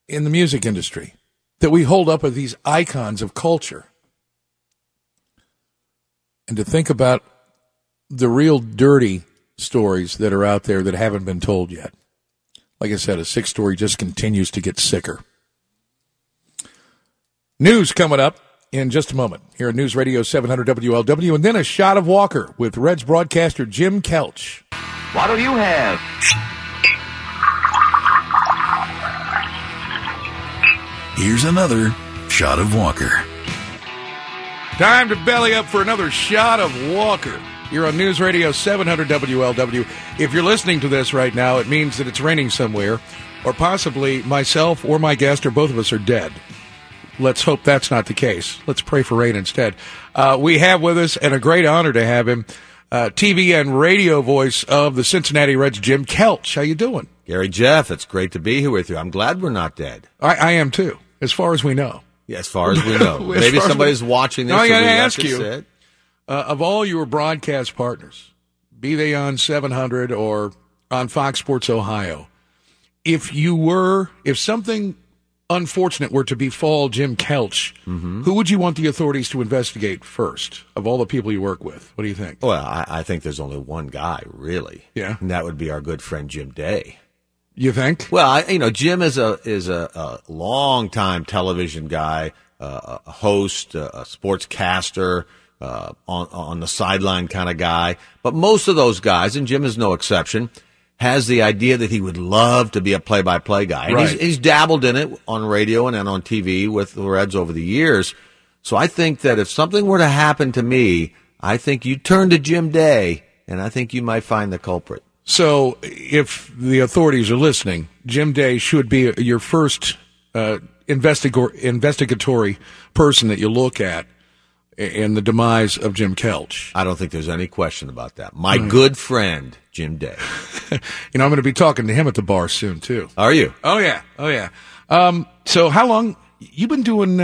in the music industry, that we hold up as these icons of culture. And to think about the real dirty stories that are out there that haven't been told yet. Like I said, a sick story just continues to get sicker. News coming up in just a moment here on News Radio 700 WLW, and then a shot of Walker with Reds broadcaster Jim Kelch. What'll you have? Here's another shot of Walker. Time to belly up for another shot of Walker. You're on News Radio 700 WLW. If you're listening to this right now, it means that it's raining somewhere, or possibly myself or my guest or both of us are dead. Let's hope that's not the case. Let's pray for rain instead. We have with us, and a great honor to have him, TV and radio voice of the Cincinnati Reds, Jim Kelch. How you doing? Gary, Jeff, it's great to be here with you. I'm glad we're not dead. I am, too, as far as we know. Yeah, as far as we know. Maybe somebody's watching this. No, I got to ask you, of all your broadcast partners, be they on 700 or on Fox Sports Ohio, if something unfortunate were to befall Jim Kelch, who would you want the authorities to investigate first of all the people you work with? What do you think? Well, I think there's only one guy, really. Yeah. And that would be our good friend Jim Day. You think? Well, Jim is a long-time television guy, a host, a sportscaster, on the sideline kind of guy. But most of those guys, and Jim is no exception, has the idea that he would love to be a play-by-play guy. And right. He's dabbled in it on radio and then on TV with the Reds over the years. So I think that if something were to happen to me, I think you turn to Jim Day, and I think you might find the culprit. So if the authorities are listening, Jim Day should be your first investigatory person that you look at in the demise of Jim Kelch. I don't think there's any question about that. My good friend, Jim Day. I'm going to be talking to him at the bar soon, too. Are you? Oh, yeah. So how long you've been doing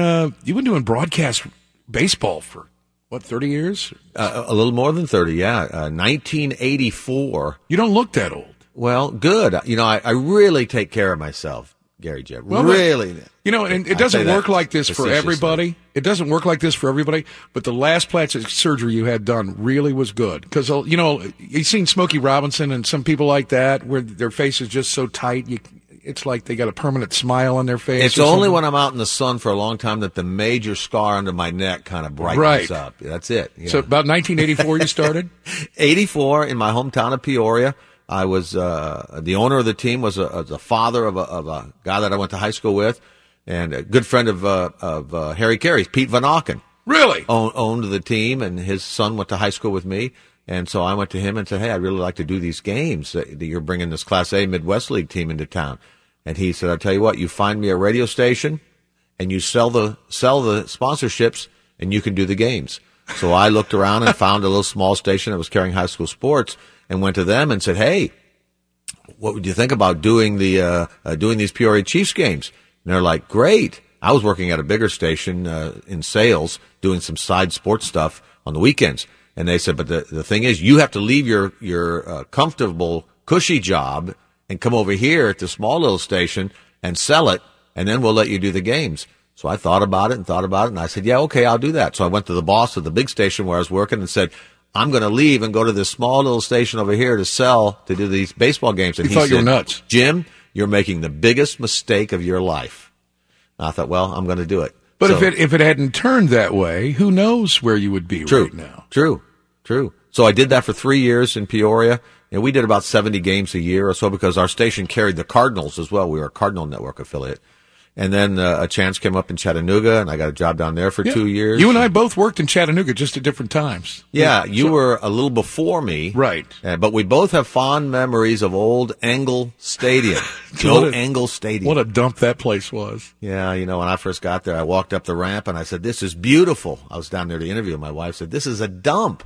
broadcast baseball for, 30 years? A little more than 30, yeah. 1984. You don't look that old. Well, good. I really take care of myself, Gary Jebb. Well, really. And it doesn't work like this for everybody. It doesn't work like this for everybody, but the last plastic surgery you had done really was good. Because, you've seen Smokey Robinson and some people like that where their face is just so tight, it's like they got a permanent smile on their face. It's only when I'm out in the sun for a long time that the major scar under my neck kind of brightens up. That's it. Yeah. So about 1984 you started? 84 in my hometown of Peoria. I was the owner of the team was the father of a guy that I went to high school with, and a good friend of Harry Carey's, Pete Van Auken. Really? Owned the team, and his son went to high school with me. And so I went to him and said, hey, I'd really like to do these games that you're bringing this Class A Midwest League team into town. And he said, I'll tell you what, you find me a radio station and you sell the sponsorships and you can do the games. So I looked around and found a little small station that was carrying high school sports and went to them and said, hey, what would you think about doing doing these Peoria Chiefs games? And they're like, great. I was working at a bigger station, in sales, doing some side sports stuff on the weekends. And they said, but the thing is, you have to leave your comfortable, cushy job and come over here at the small little station and sell it, and then we'll let you do the games. So I thought about it, and I said, yeah, okay, I'll do that. So I went to the boss of the big station where I was working and said, I'm going to leave and go to this small little station over here to do these baseball games. And he thought you were nuts. Jim, you're making the biggest mistake of your life. And I thought, well, I'm going to do it. But so, if it hadn't turned that way, who knows where you would be right now? True. So I did that for 3 years in Peoria, and we did about 70 games a year or so because our station carried the Cardinals as well. We were a Cardinal Network affiliate. And then a chance came up in Chattanooga, and I got a job down there for 2 years. You and I both worked in Chattanooga just at different times. Yeah, you were a little before me. Right. But we both have fond memories of old Engel Stadium. Engel Stadium. What a dump that place was. Yeah, when I first got there, I walked up the ramp, and I said, this is beautiful. I was down there to interview. My wife said, this is a dump.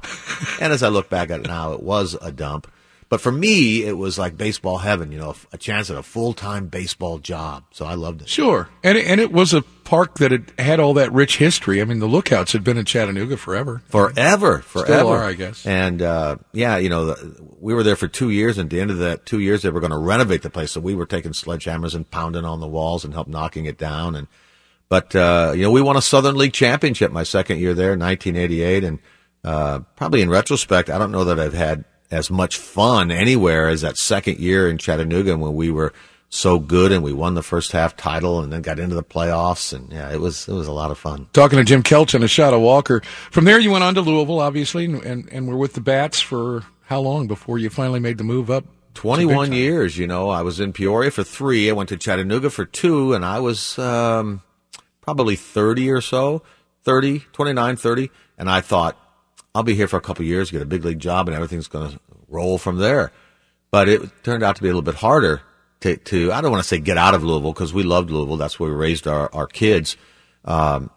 And as I look back at it now, it was a dump. But for me, it was like baseball heaven, a chance at a full-time baseball job. So I loved it. Sure. And it was a park that had all that rich history. I mean, the Lookouts had been in Chattanooga forever. Forever. Still are, I guess. And, we were there for 2 years, and at the end of that 2 years, they were going to renovate the place. So we were taking sledgehammers and pounding on the walls and helping knocking it down. But we won a Southern League championship my second year there in 1988. And probably in retrospect, I don't know that I've had as much fun anywhere as that second year in Chattanooga when we were so good and we won the first half title and then got into the playoffs. And yeah, it was a lot of fun. Talking to Jim Kelch and a shot of Walker. From there, you went on to Louisville, obviously, and were with the Bats for how long before you finally made the move up? 21 years, I was in Peoria for 3. I went to Chattanooga for 2, and I was, probably 30 or so. 30, 29, 30. And I thought, I'll be here for a couple of years, get a big league job, and everything's going to roll from there. But it turned out to be a little bit harder to I don't want to say get out of Louisville, because we loved Louisville. That's where we raised our kids. But,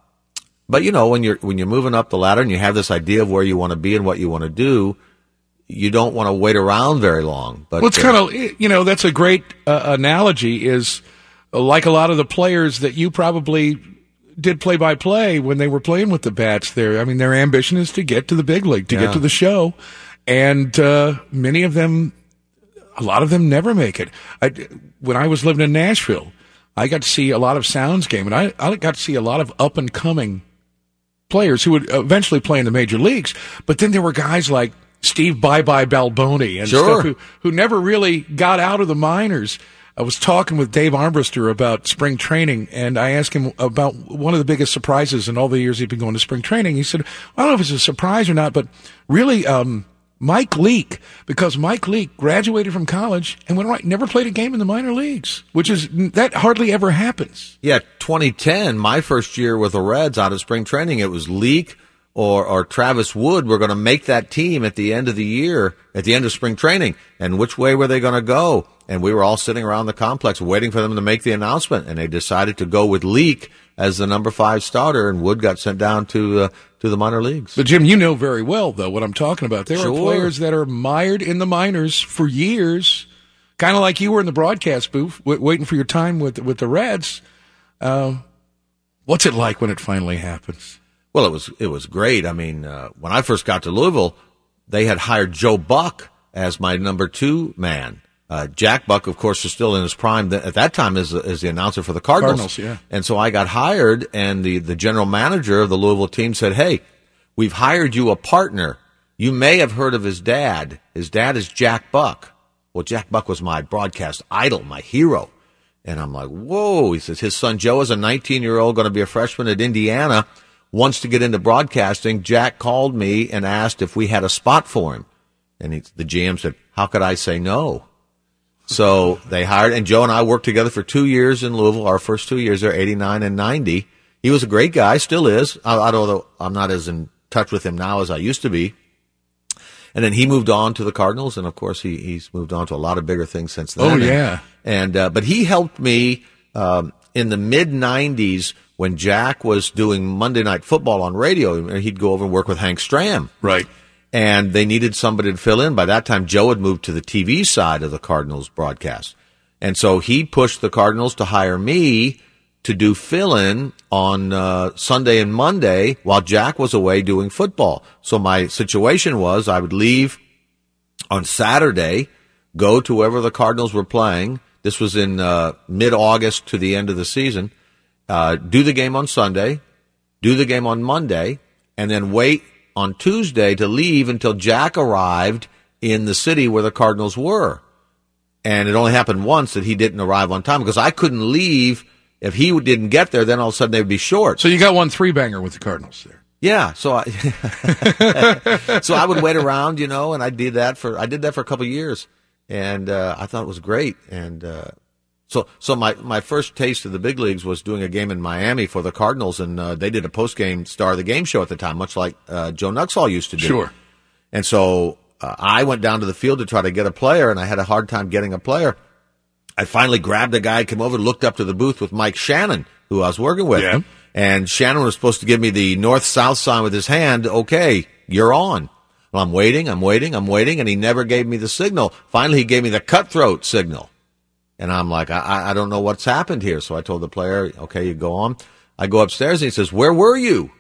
you know, when you're moving up the ladder and you have this idea of where you want to be and what you want to do, you don't want to wait around very long. But, well, it's kind of, you know, that's a great analogy, is like a lot of the players that you probably – did play-by-play when they were playing with the bats there. I mean, their ambition is to get to the big league, to get to the show. And many of them, a lot of them never make it. When I was living in Nashville, I got to see a lot of Sounds game, and I got to see a lot of up-and-coming players who would eventually play in the major leagues. But then there were guys like Steve Bye-Bye Balboni and stuff who never really got out of the minors. I was talking with Dave Armbruster about spring training, and I asked him about one of the biggest surprises in all the years he'd been going to spring training. He said, I don't know if it's a surprise or not, but really, Mike Leake, because Mike Leake graduated from college and went right, never played a game in the minor leagues, which is, that hardly ever happens. Yeah, 2010, my first year with the Reds out of spring training, it was Leake or Travis Wood were going to make that team at the end of the year, at the end of spring training. And which way were they going to go? And we were all sitting around the complex waiting for them to make the announcement. And they decided to go with Leake as the number 5 starter, and Wood got sent down to the minor leagues. But, Jim, you know very well, though, what I'm talking about. There are players that are mired in the minors for years, kind of like you were in the broadcast booth waiting for your time with the Reds. What's it like when it finally happens? Well, it was great. I mean, when I first got to Louisville, they had hired Joe Buck as my number 2 man. Jack Buck, of course, is still in his prime at that time as the announcer for the Cardinals. And so I got hired, and the general manager of the Louisville team said, hey, we've hired you a partner. You may have heard of his dad. His dad is Jack Buck. Well, Jack Buck was my broadcast idol, my hero. And I'm like, whoa. He says his son Joe is a 19-year-old going to be a freshman at Indiana, wants to get into broadcasting. Jack called me and asked if we had a spot for him. And the GM said, how could I say no? So they hired, and Joe and I worked together for 2 years in Louisville, our first 2 years there, 89 and 90. He was a great guy, still is, although I'm not as in touch with him now as I used to be. And then he moved on to the Cardinals, and, of course, he's moved on to a lot of bigger things since then. Oh, yeah. But he helped me in the mid-'90s when Jack was doing Monday Night Football on radio. He'd go over and work with Hank Stram. Right. And they needed somebody to fill in. By that time, Joe had moved to the TV side of the Cardinals broadcast. And so he pushed the Cardinals to hire me to do fill-in on Sunday and Monday while Jack was away doing football. So my situation was I would leave on Saturday, go to wherever the Cardinals were playing. This was in mid-August to the end of the season. Do the game on Sunday, do the game on Monday, and then wait on Tuesday to leave until Jack arrived in the city where the Cardinals were. And it only happened once that he didn't arrive on time because I couldn't leave. If he didn't get there, then all of a sudden they would be short. So you got 1 three-banger with the Cardinals there. Yeah. So I would wait around, you know, and I did that for a couple of years. And I thought it was great. And so my first taste of the big leagues was doing a game in Miami for the Cardinals, and they did a post-game Star of the Game show at the time, much like Joe Nuxhall used to do. Sure. And so I went down to the field to try to get a player, and I had a hard time getting a player. I finally grabbed a guy, came over, looked up to the booth with Mike Shannon, who I was working with. Yeah. And Shannon was supposed to give me the north-south sign with his hand. Okay, you're on. Well, I'm waiting, and he never gave me the signal. Finally, he gave me the cutthroat signal. And I'm like, I don't know what's happened here. So I told the player, okay, you go on. I go upstairs, and he says, where were you?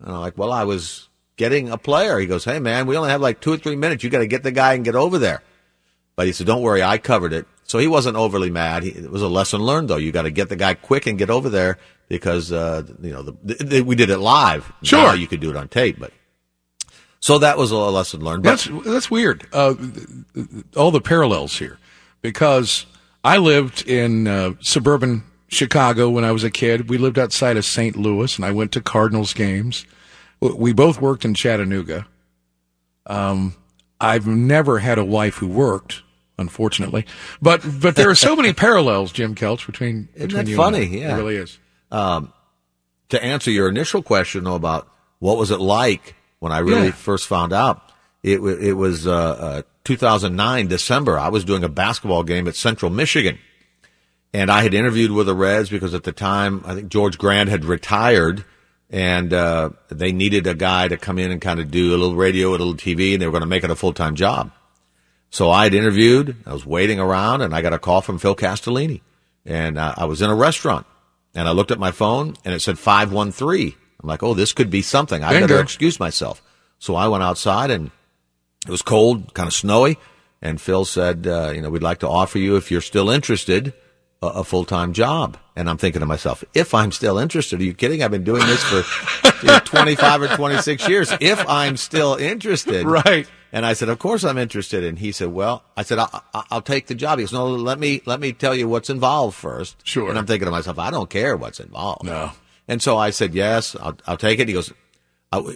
And I'm like, well, I was getting a player. He goes, hey, man, we only have like 2 or 3 minutes. You got to get the guy and get over there. But he said, don't worry, I covered it. So he wasn't overly mad. It was a lesson learned, though. You got to get the guy quick and get over there because, you know, we did it live. Sure. Now you could do it on tape, but. So that was a lesson learned. But that's weird. All the parallels here because. I lived in suburban Chicago when I was a kid. We lived outside of St. Louis, and I went to Cardinals games. We both worked in Chattanooga. I've never had a wife who worked, unfortunately. But there are so many parallels, Jim Kelch, between you and me. Isn't that funny? Yeah. It really is. to answer your initial question, though, about what was it like when I really first found out, it was 2009, December. I was doing a basketball game at Central Michigan, and I had interviewed with the Reds because at the time, I think George Grant had retired, and they needed a guy to come in and kind of do a little radio, a little TV, and they were going to make it a full-time job. So I had interviewed, I was waiting around, and I got a call from Phil Castellini. And I was in a restaurant, and I looked at my phone, and it said 513. I'm like, oh, this could be something. I better excuse myself. So I went outside, and it was cold, kind of snowy, and Phil said, we'd like to offer you, if you're still interested, a full-time job. And I'm thinking to myself, if I'm still interested, are you kidding? I've been doing this for 25 or 26 years. If I'm still interested. Right. And I said, of course I'm interested. And he said, well, I said, I'll take the job. He goes, no, let me tell you what's involved first. Sure. And I'm thinking to myself, I don't care what's involved. No. And so I said, yes, I'll take it. He goes,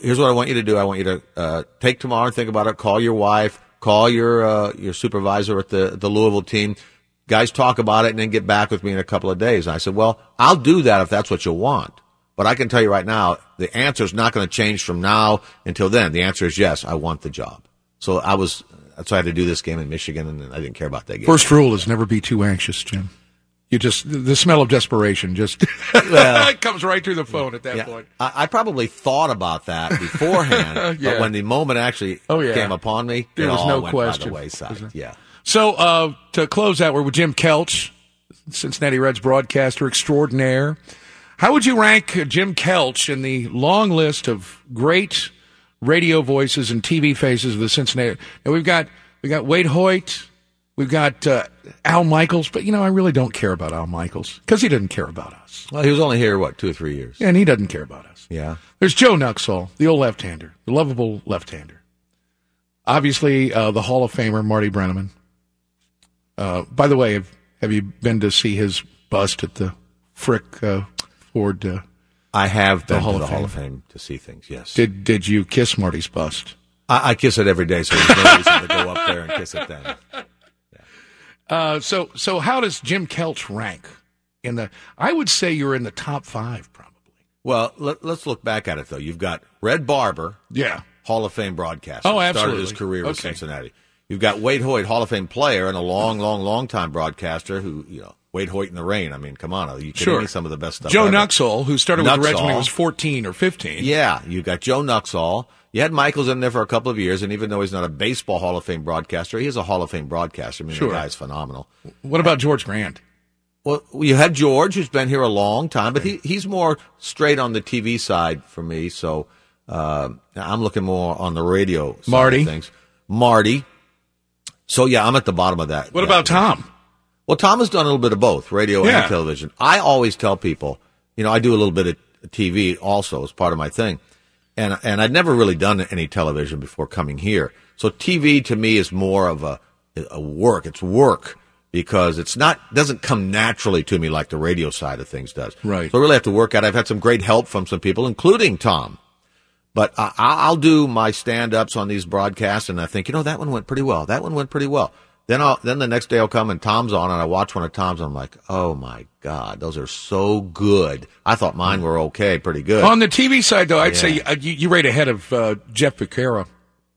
here's what I want you to do. I want you to take tomorrow and think about it. Call your wife. Call your supervisor at the Louisville team. Guys, talk about it and then get back with me in a couple of days. And I said, well, I'll do that if that's what you want. But I can tell you right now, the answer is not going to change from now until then. The answer is yes, I want the job. So I had to do this game in Michigan, and I didn't care about that game. First rule is never be too anxious, Jim. You just, the smell of desperation just it comes right through the phone at that point. I probably thought about that beforehand, but when the moment actually came upon me, there was no question. By the wayside. Yeah. So to close out, we're with Jim Kelch, Cincinnati Reds broadcaster extraordinaire. How would you rank Jim Kelch in the long list of great radio voices and TV faces of the Cincinnati? And we've got Wade Hoyt, we've got Al Michaels, but I really don't care about Al Michaels because he didn't care about us. Well, he was only here 2 or 3 years, and he doesn't care about us. Yeah, there's Joe Nuxall, the old left-hander, the lovable left-hander. Obviously, the Hall of Famer Marty Brenneman. By the way, have you been to see his bust at the Frick Ford? I have been to the Hall of Fame to see things, yes. Did you kiss Marty's bust? I kiss it every day, so there's no reason to go up there and kiss it then. Yeah. So how does Jim Kelch rank? I would say you're in the top five, probably. Well, let's look back at it, though. You've got Red Barber, Hall of Fame broadcaster. Oh, absolutely. Started his career with Cincinnati. You've got Wade Hoyt, Hall of Fame player, and a long, long, long time broadcaster who, Wade Hoyt in the rain. I mean, come on. Are you kidding me? Some of the best stuff. Joe Nuxall, who started with the Reds when he was 14 or 15. Yeah, you got Joe Nuxall. You had Michaels in there for a couple of years, and even though he's not a baseball Hall of Fame broadcaster, he is a Hall of Fame broadcaster. I mean, the guy's phenomenal. What about George Grant? Well, you had George, who's been here a long time, but he's more straight on the TV side for me, so I'm looking more on the radio side of things. Marty. So, I'm at the bottom of that. What about Tom? Well, Tom has done a little bit of both, radio and television. I always tell people, I do a little bit of TV also as part of my thing. And I'd never really done any television before coming here. So TV to me is more of a work. It's work because it's doesn't come naturally to me like the radio side of things does. Right. So I really have to work at it. I've had some great help from some people, including Tom. But I'll do my stand-ups on these broadcasts, and I think, that one went pretty well. That one went pretty well. Then the next day I'll come and Tom's on, and I watch one of Tom's, and I'm like, oh, my God, those are so good. I thought mine were okay, pretty good. On the TV side, though, I'd say you rate ahead of Jeff Becerra.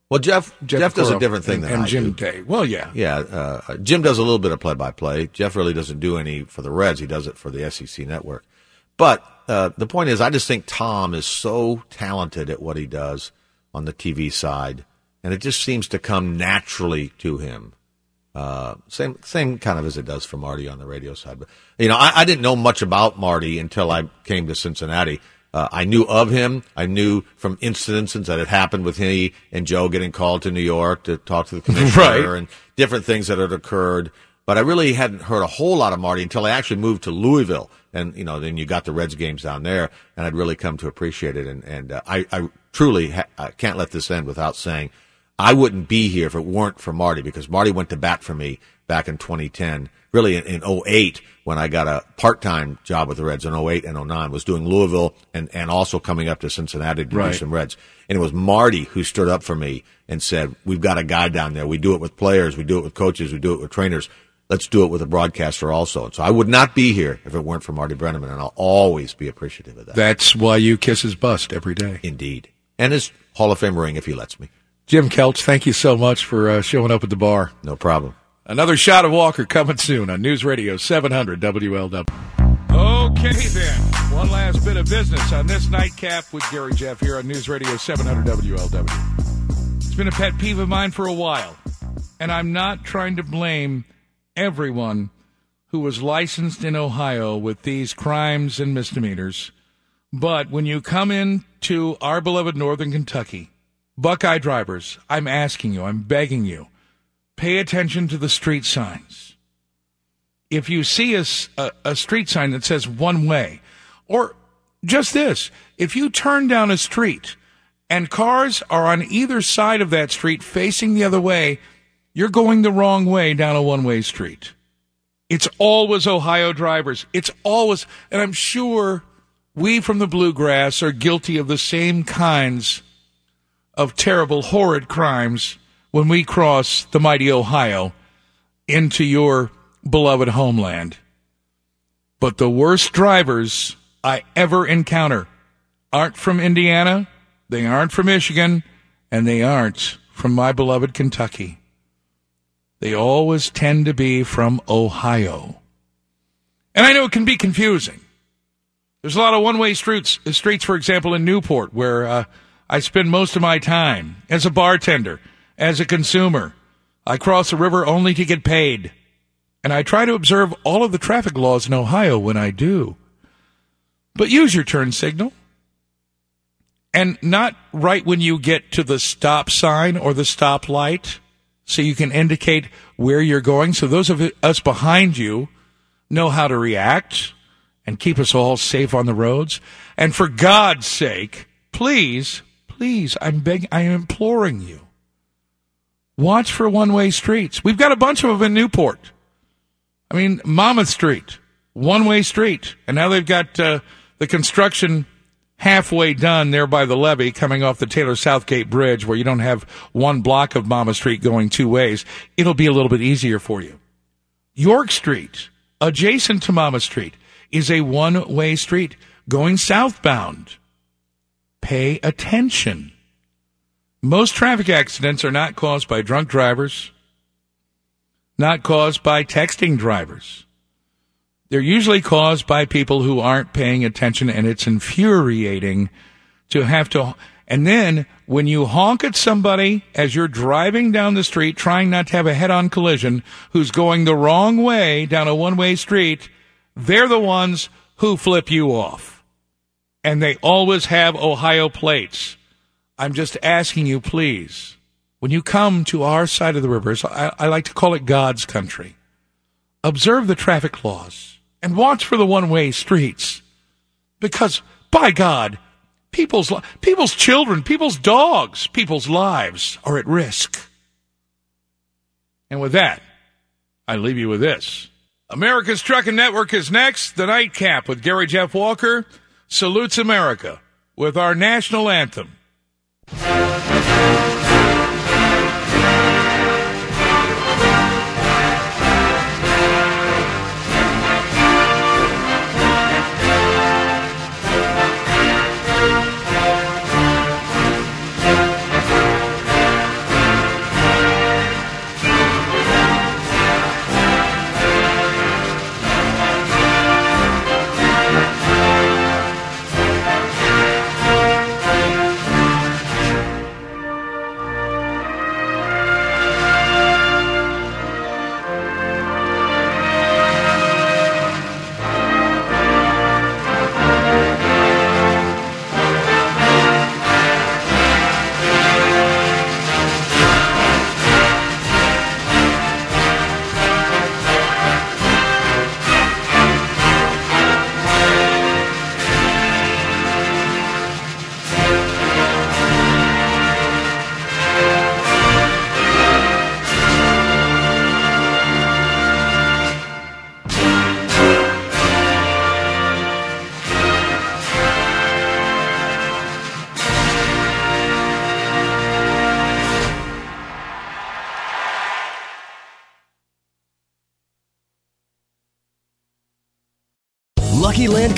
Well, Jeff does a different thing than I do. And Jim Day. Well, yeah. Yeah, Jim does a little bit of play-by-play. Jeff really doesn't do any for the Reds. He does it for the SEC Network. But the point is, I just think Tom is so talented at what he does on the TV side, and it just seems to come naturally to him. Same kind of as it does for Marty on the radio side. But, I didn't know much about Marty until I came to Cincinnati. I knew of him. I knew from incidents that had happened with he and Joe getting called to New York to talk to the commissioner and different things that had occurred. But I really hadn't heard a whole lot of Marty until I actually moved to Louisville. And, then you got the Reds games down there, and I'd really come to appreciate it. And I truly I can't let this end without saying I wouldn't be here if it weren't for Marty, because Marty went to bat for me back in 2010, really in 2008, when I got a part-time job with the Reds in 2008 and 2009, was doing Louisville and also coming up to Cincinnati to do some Reds. And it was Marty who stood up for me and said, we've got a guy down there. We do it with players. We do it with coaches. We do it with trainers. let's do it with a broadcaster also. And so I would not be here if it weren't for Marty Brenneman, and I'll always be appreciative of that. That's why you kiss his bust every day. Indeed. And his Hall of Fame ring, if he lets me. Jim Kelch, thank you so much for showing up at the bar. No problem. Another shot of Walker coming soon on News Radio 700 WLW. Okay, then. One last bit of business on this nightcap with Gary Jeff here on News Radio 700 WLW. It's been a pet peeve of mine for a while, and I'm not trying to blame everyone who was licensed in Ohio with these crimes and misdemeanors. But when you come into our beloved northern Kentucky, Buckeye drivers, I'm asking you, I'm begging you, pay attention to the street signs. If you see a street sign that says one way, or just this, if you turn down a street and cars are on either side of that street facing the other way, you're going the wrong way down a one-way street. It's always Ohio drivers. It's always, and I'm sure we from the bluegrass are guilty of the same kinds of terrible, horrid crimes when we cross the mighty Ohio into your beloved homeland. But the worst drivers I ever encounter aren't from Indiana, they aren't from Michigan, and they aren't from my beloved Kentucky. They always tend to be from Ohio. And I know it can be confusing. There's a lot of one-way streets, for example, in Newport, where I spend most of my time as a bartender, as a consumer. I cross a river only to get paid. And I try to observe all of the traffic laws in Ohio when I do. But use your turn signal. And not right when you get to the stop sign or the stop light, so you can indicate where you're going, so those of us behind you know how to react and keep us all safe on the roads. And for God's sake, please, please, I am imploring you, watch for one-way streets. We've got a bunch of them in Newport. I mean, Monmouth Street, one-way street. And now they've got the construction halfway done there by the levee coming off the Taylor Southgate Bridge, where you don't have one block of Mama Street going two ways. It'll be a little bit easier for you. York Street, adjacent to Mama Street, is a one-way street going southbound. Pay attention. Most traffic accidents are not caused by drunk drivers, not caused by texting drivers. They're usually caused by people who aren't paying attention, and it's infuriating to have to. And then when you honk at somebody as you're driving down the street, trying not to have a head-on collision, who's going the wrong way down a one-way street, they're the ones who flip you off. And they always have Ohio plates. I'm just asking you, please, when you come to our side of the river, so I like to call it God's country, observe the traffic laws. And watch for the one-way streets, because, by God, people's children, people's dogs, people's lives are at risk. And with that, I leave you with this. America's Trucking Network is next. The Nightcap with Gary Jeff Walker salutes America with our national anthem. Lucky Land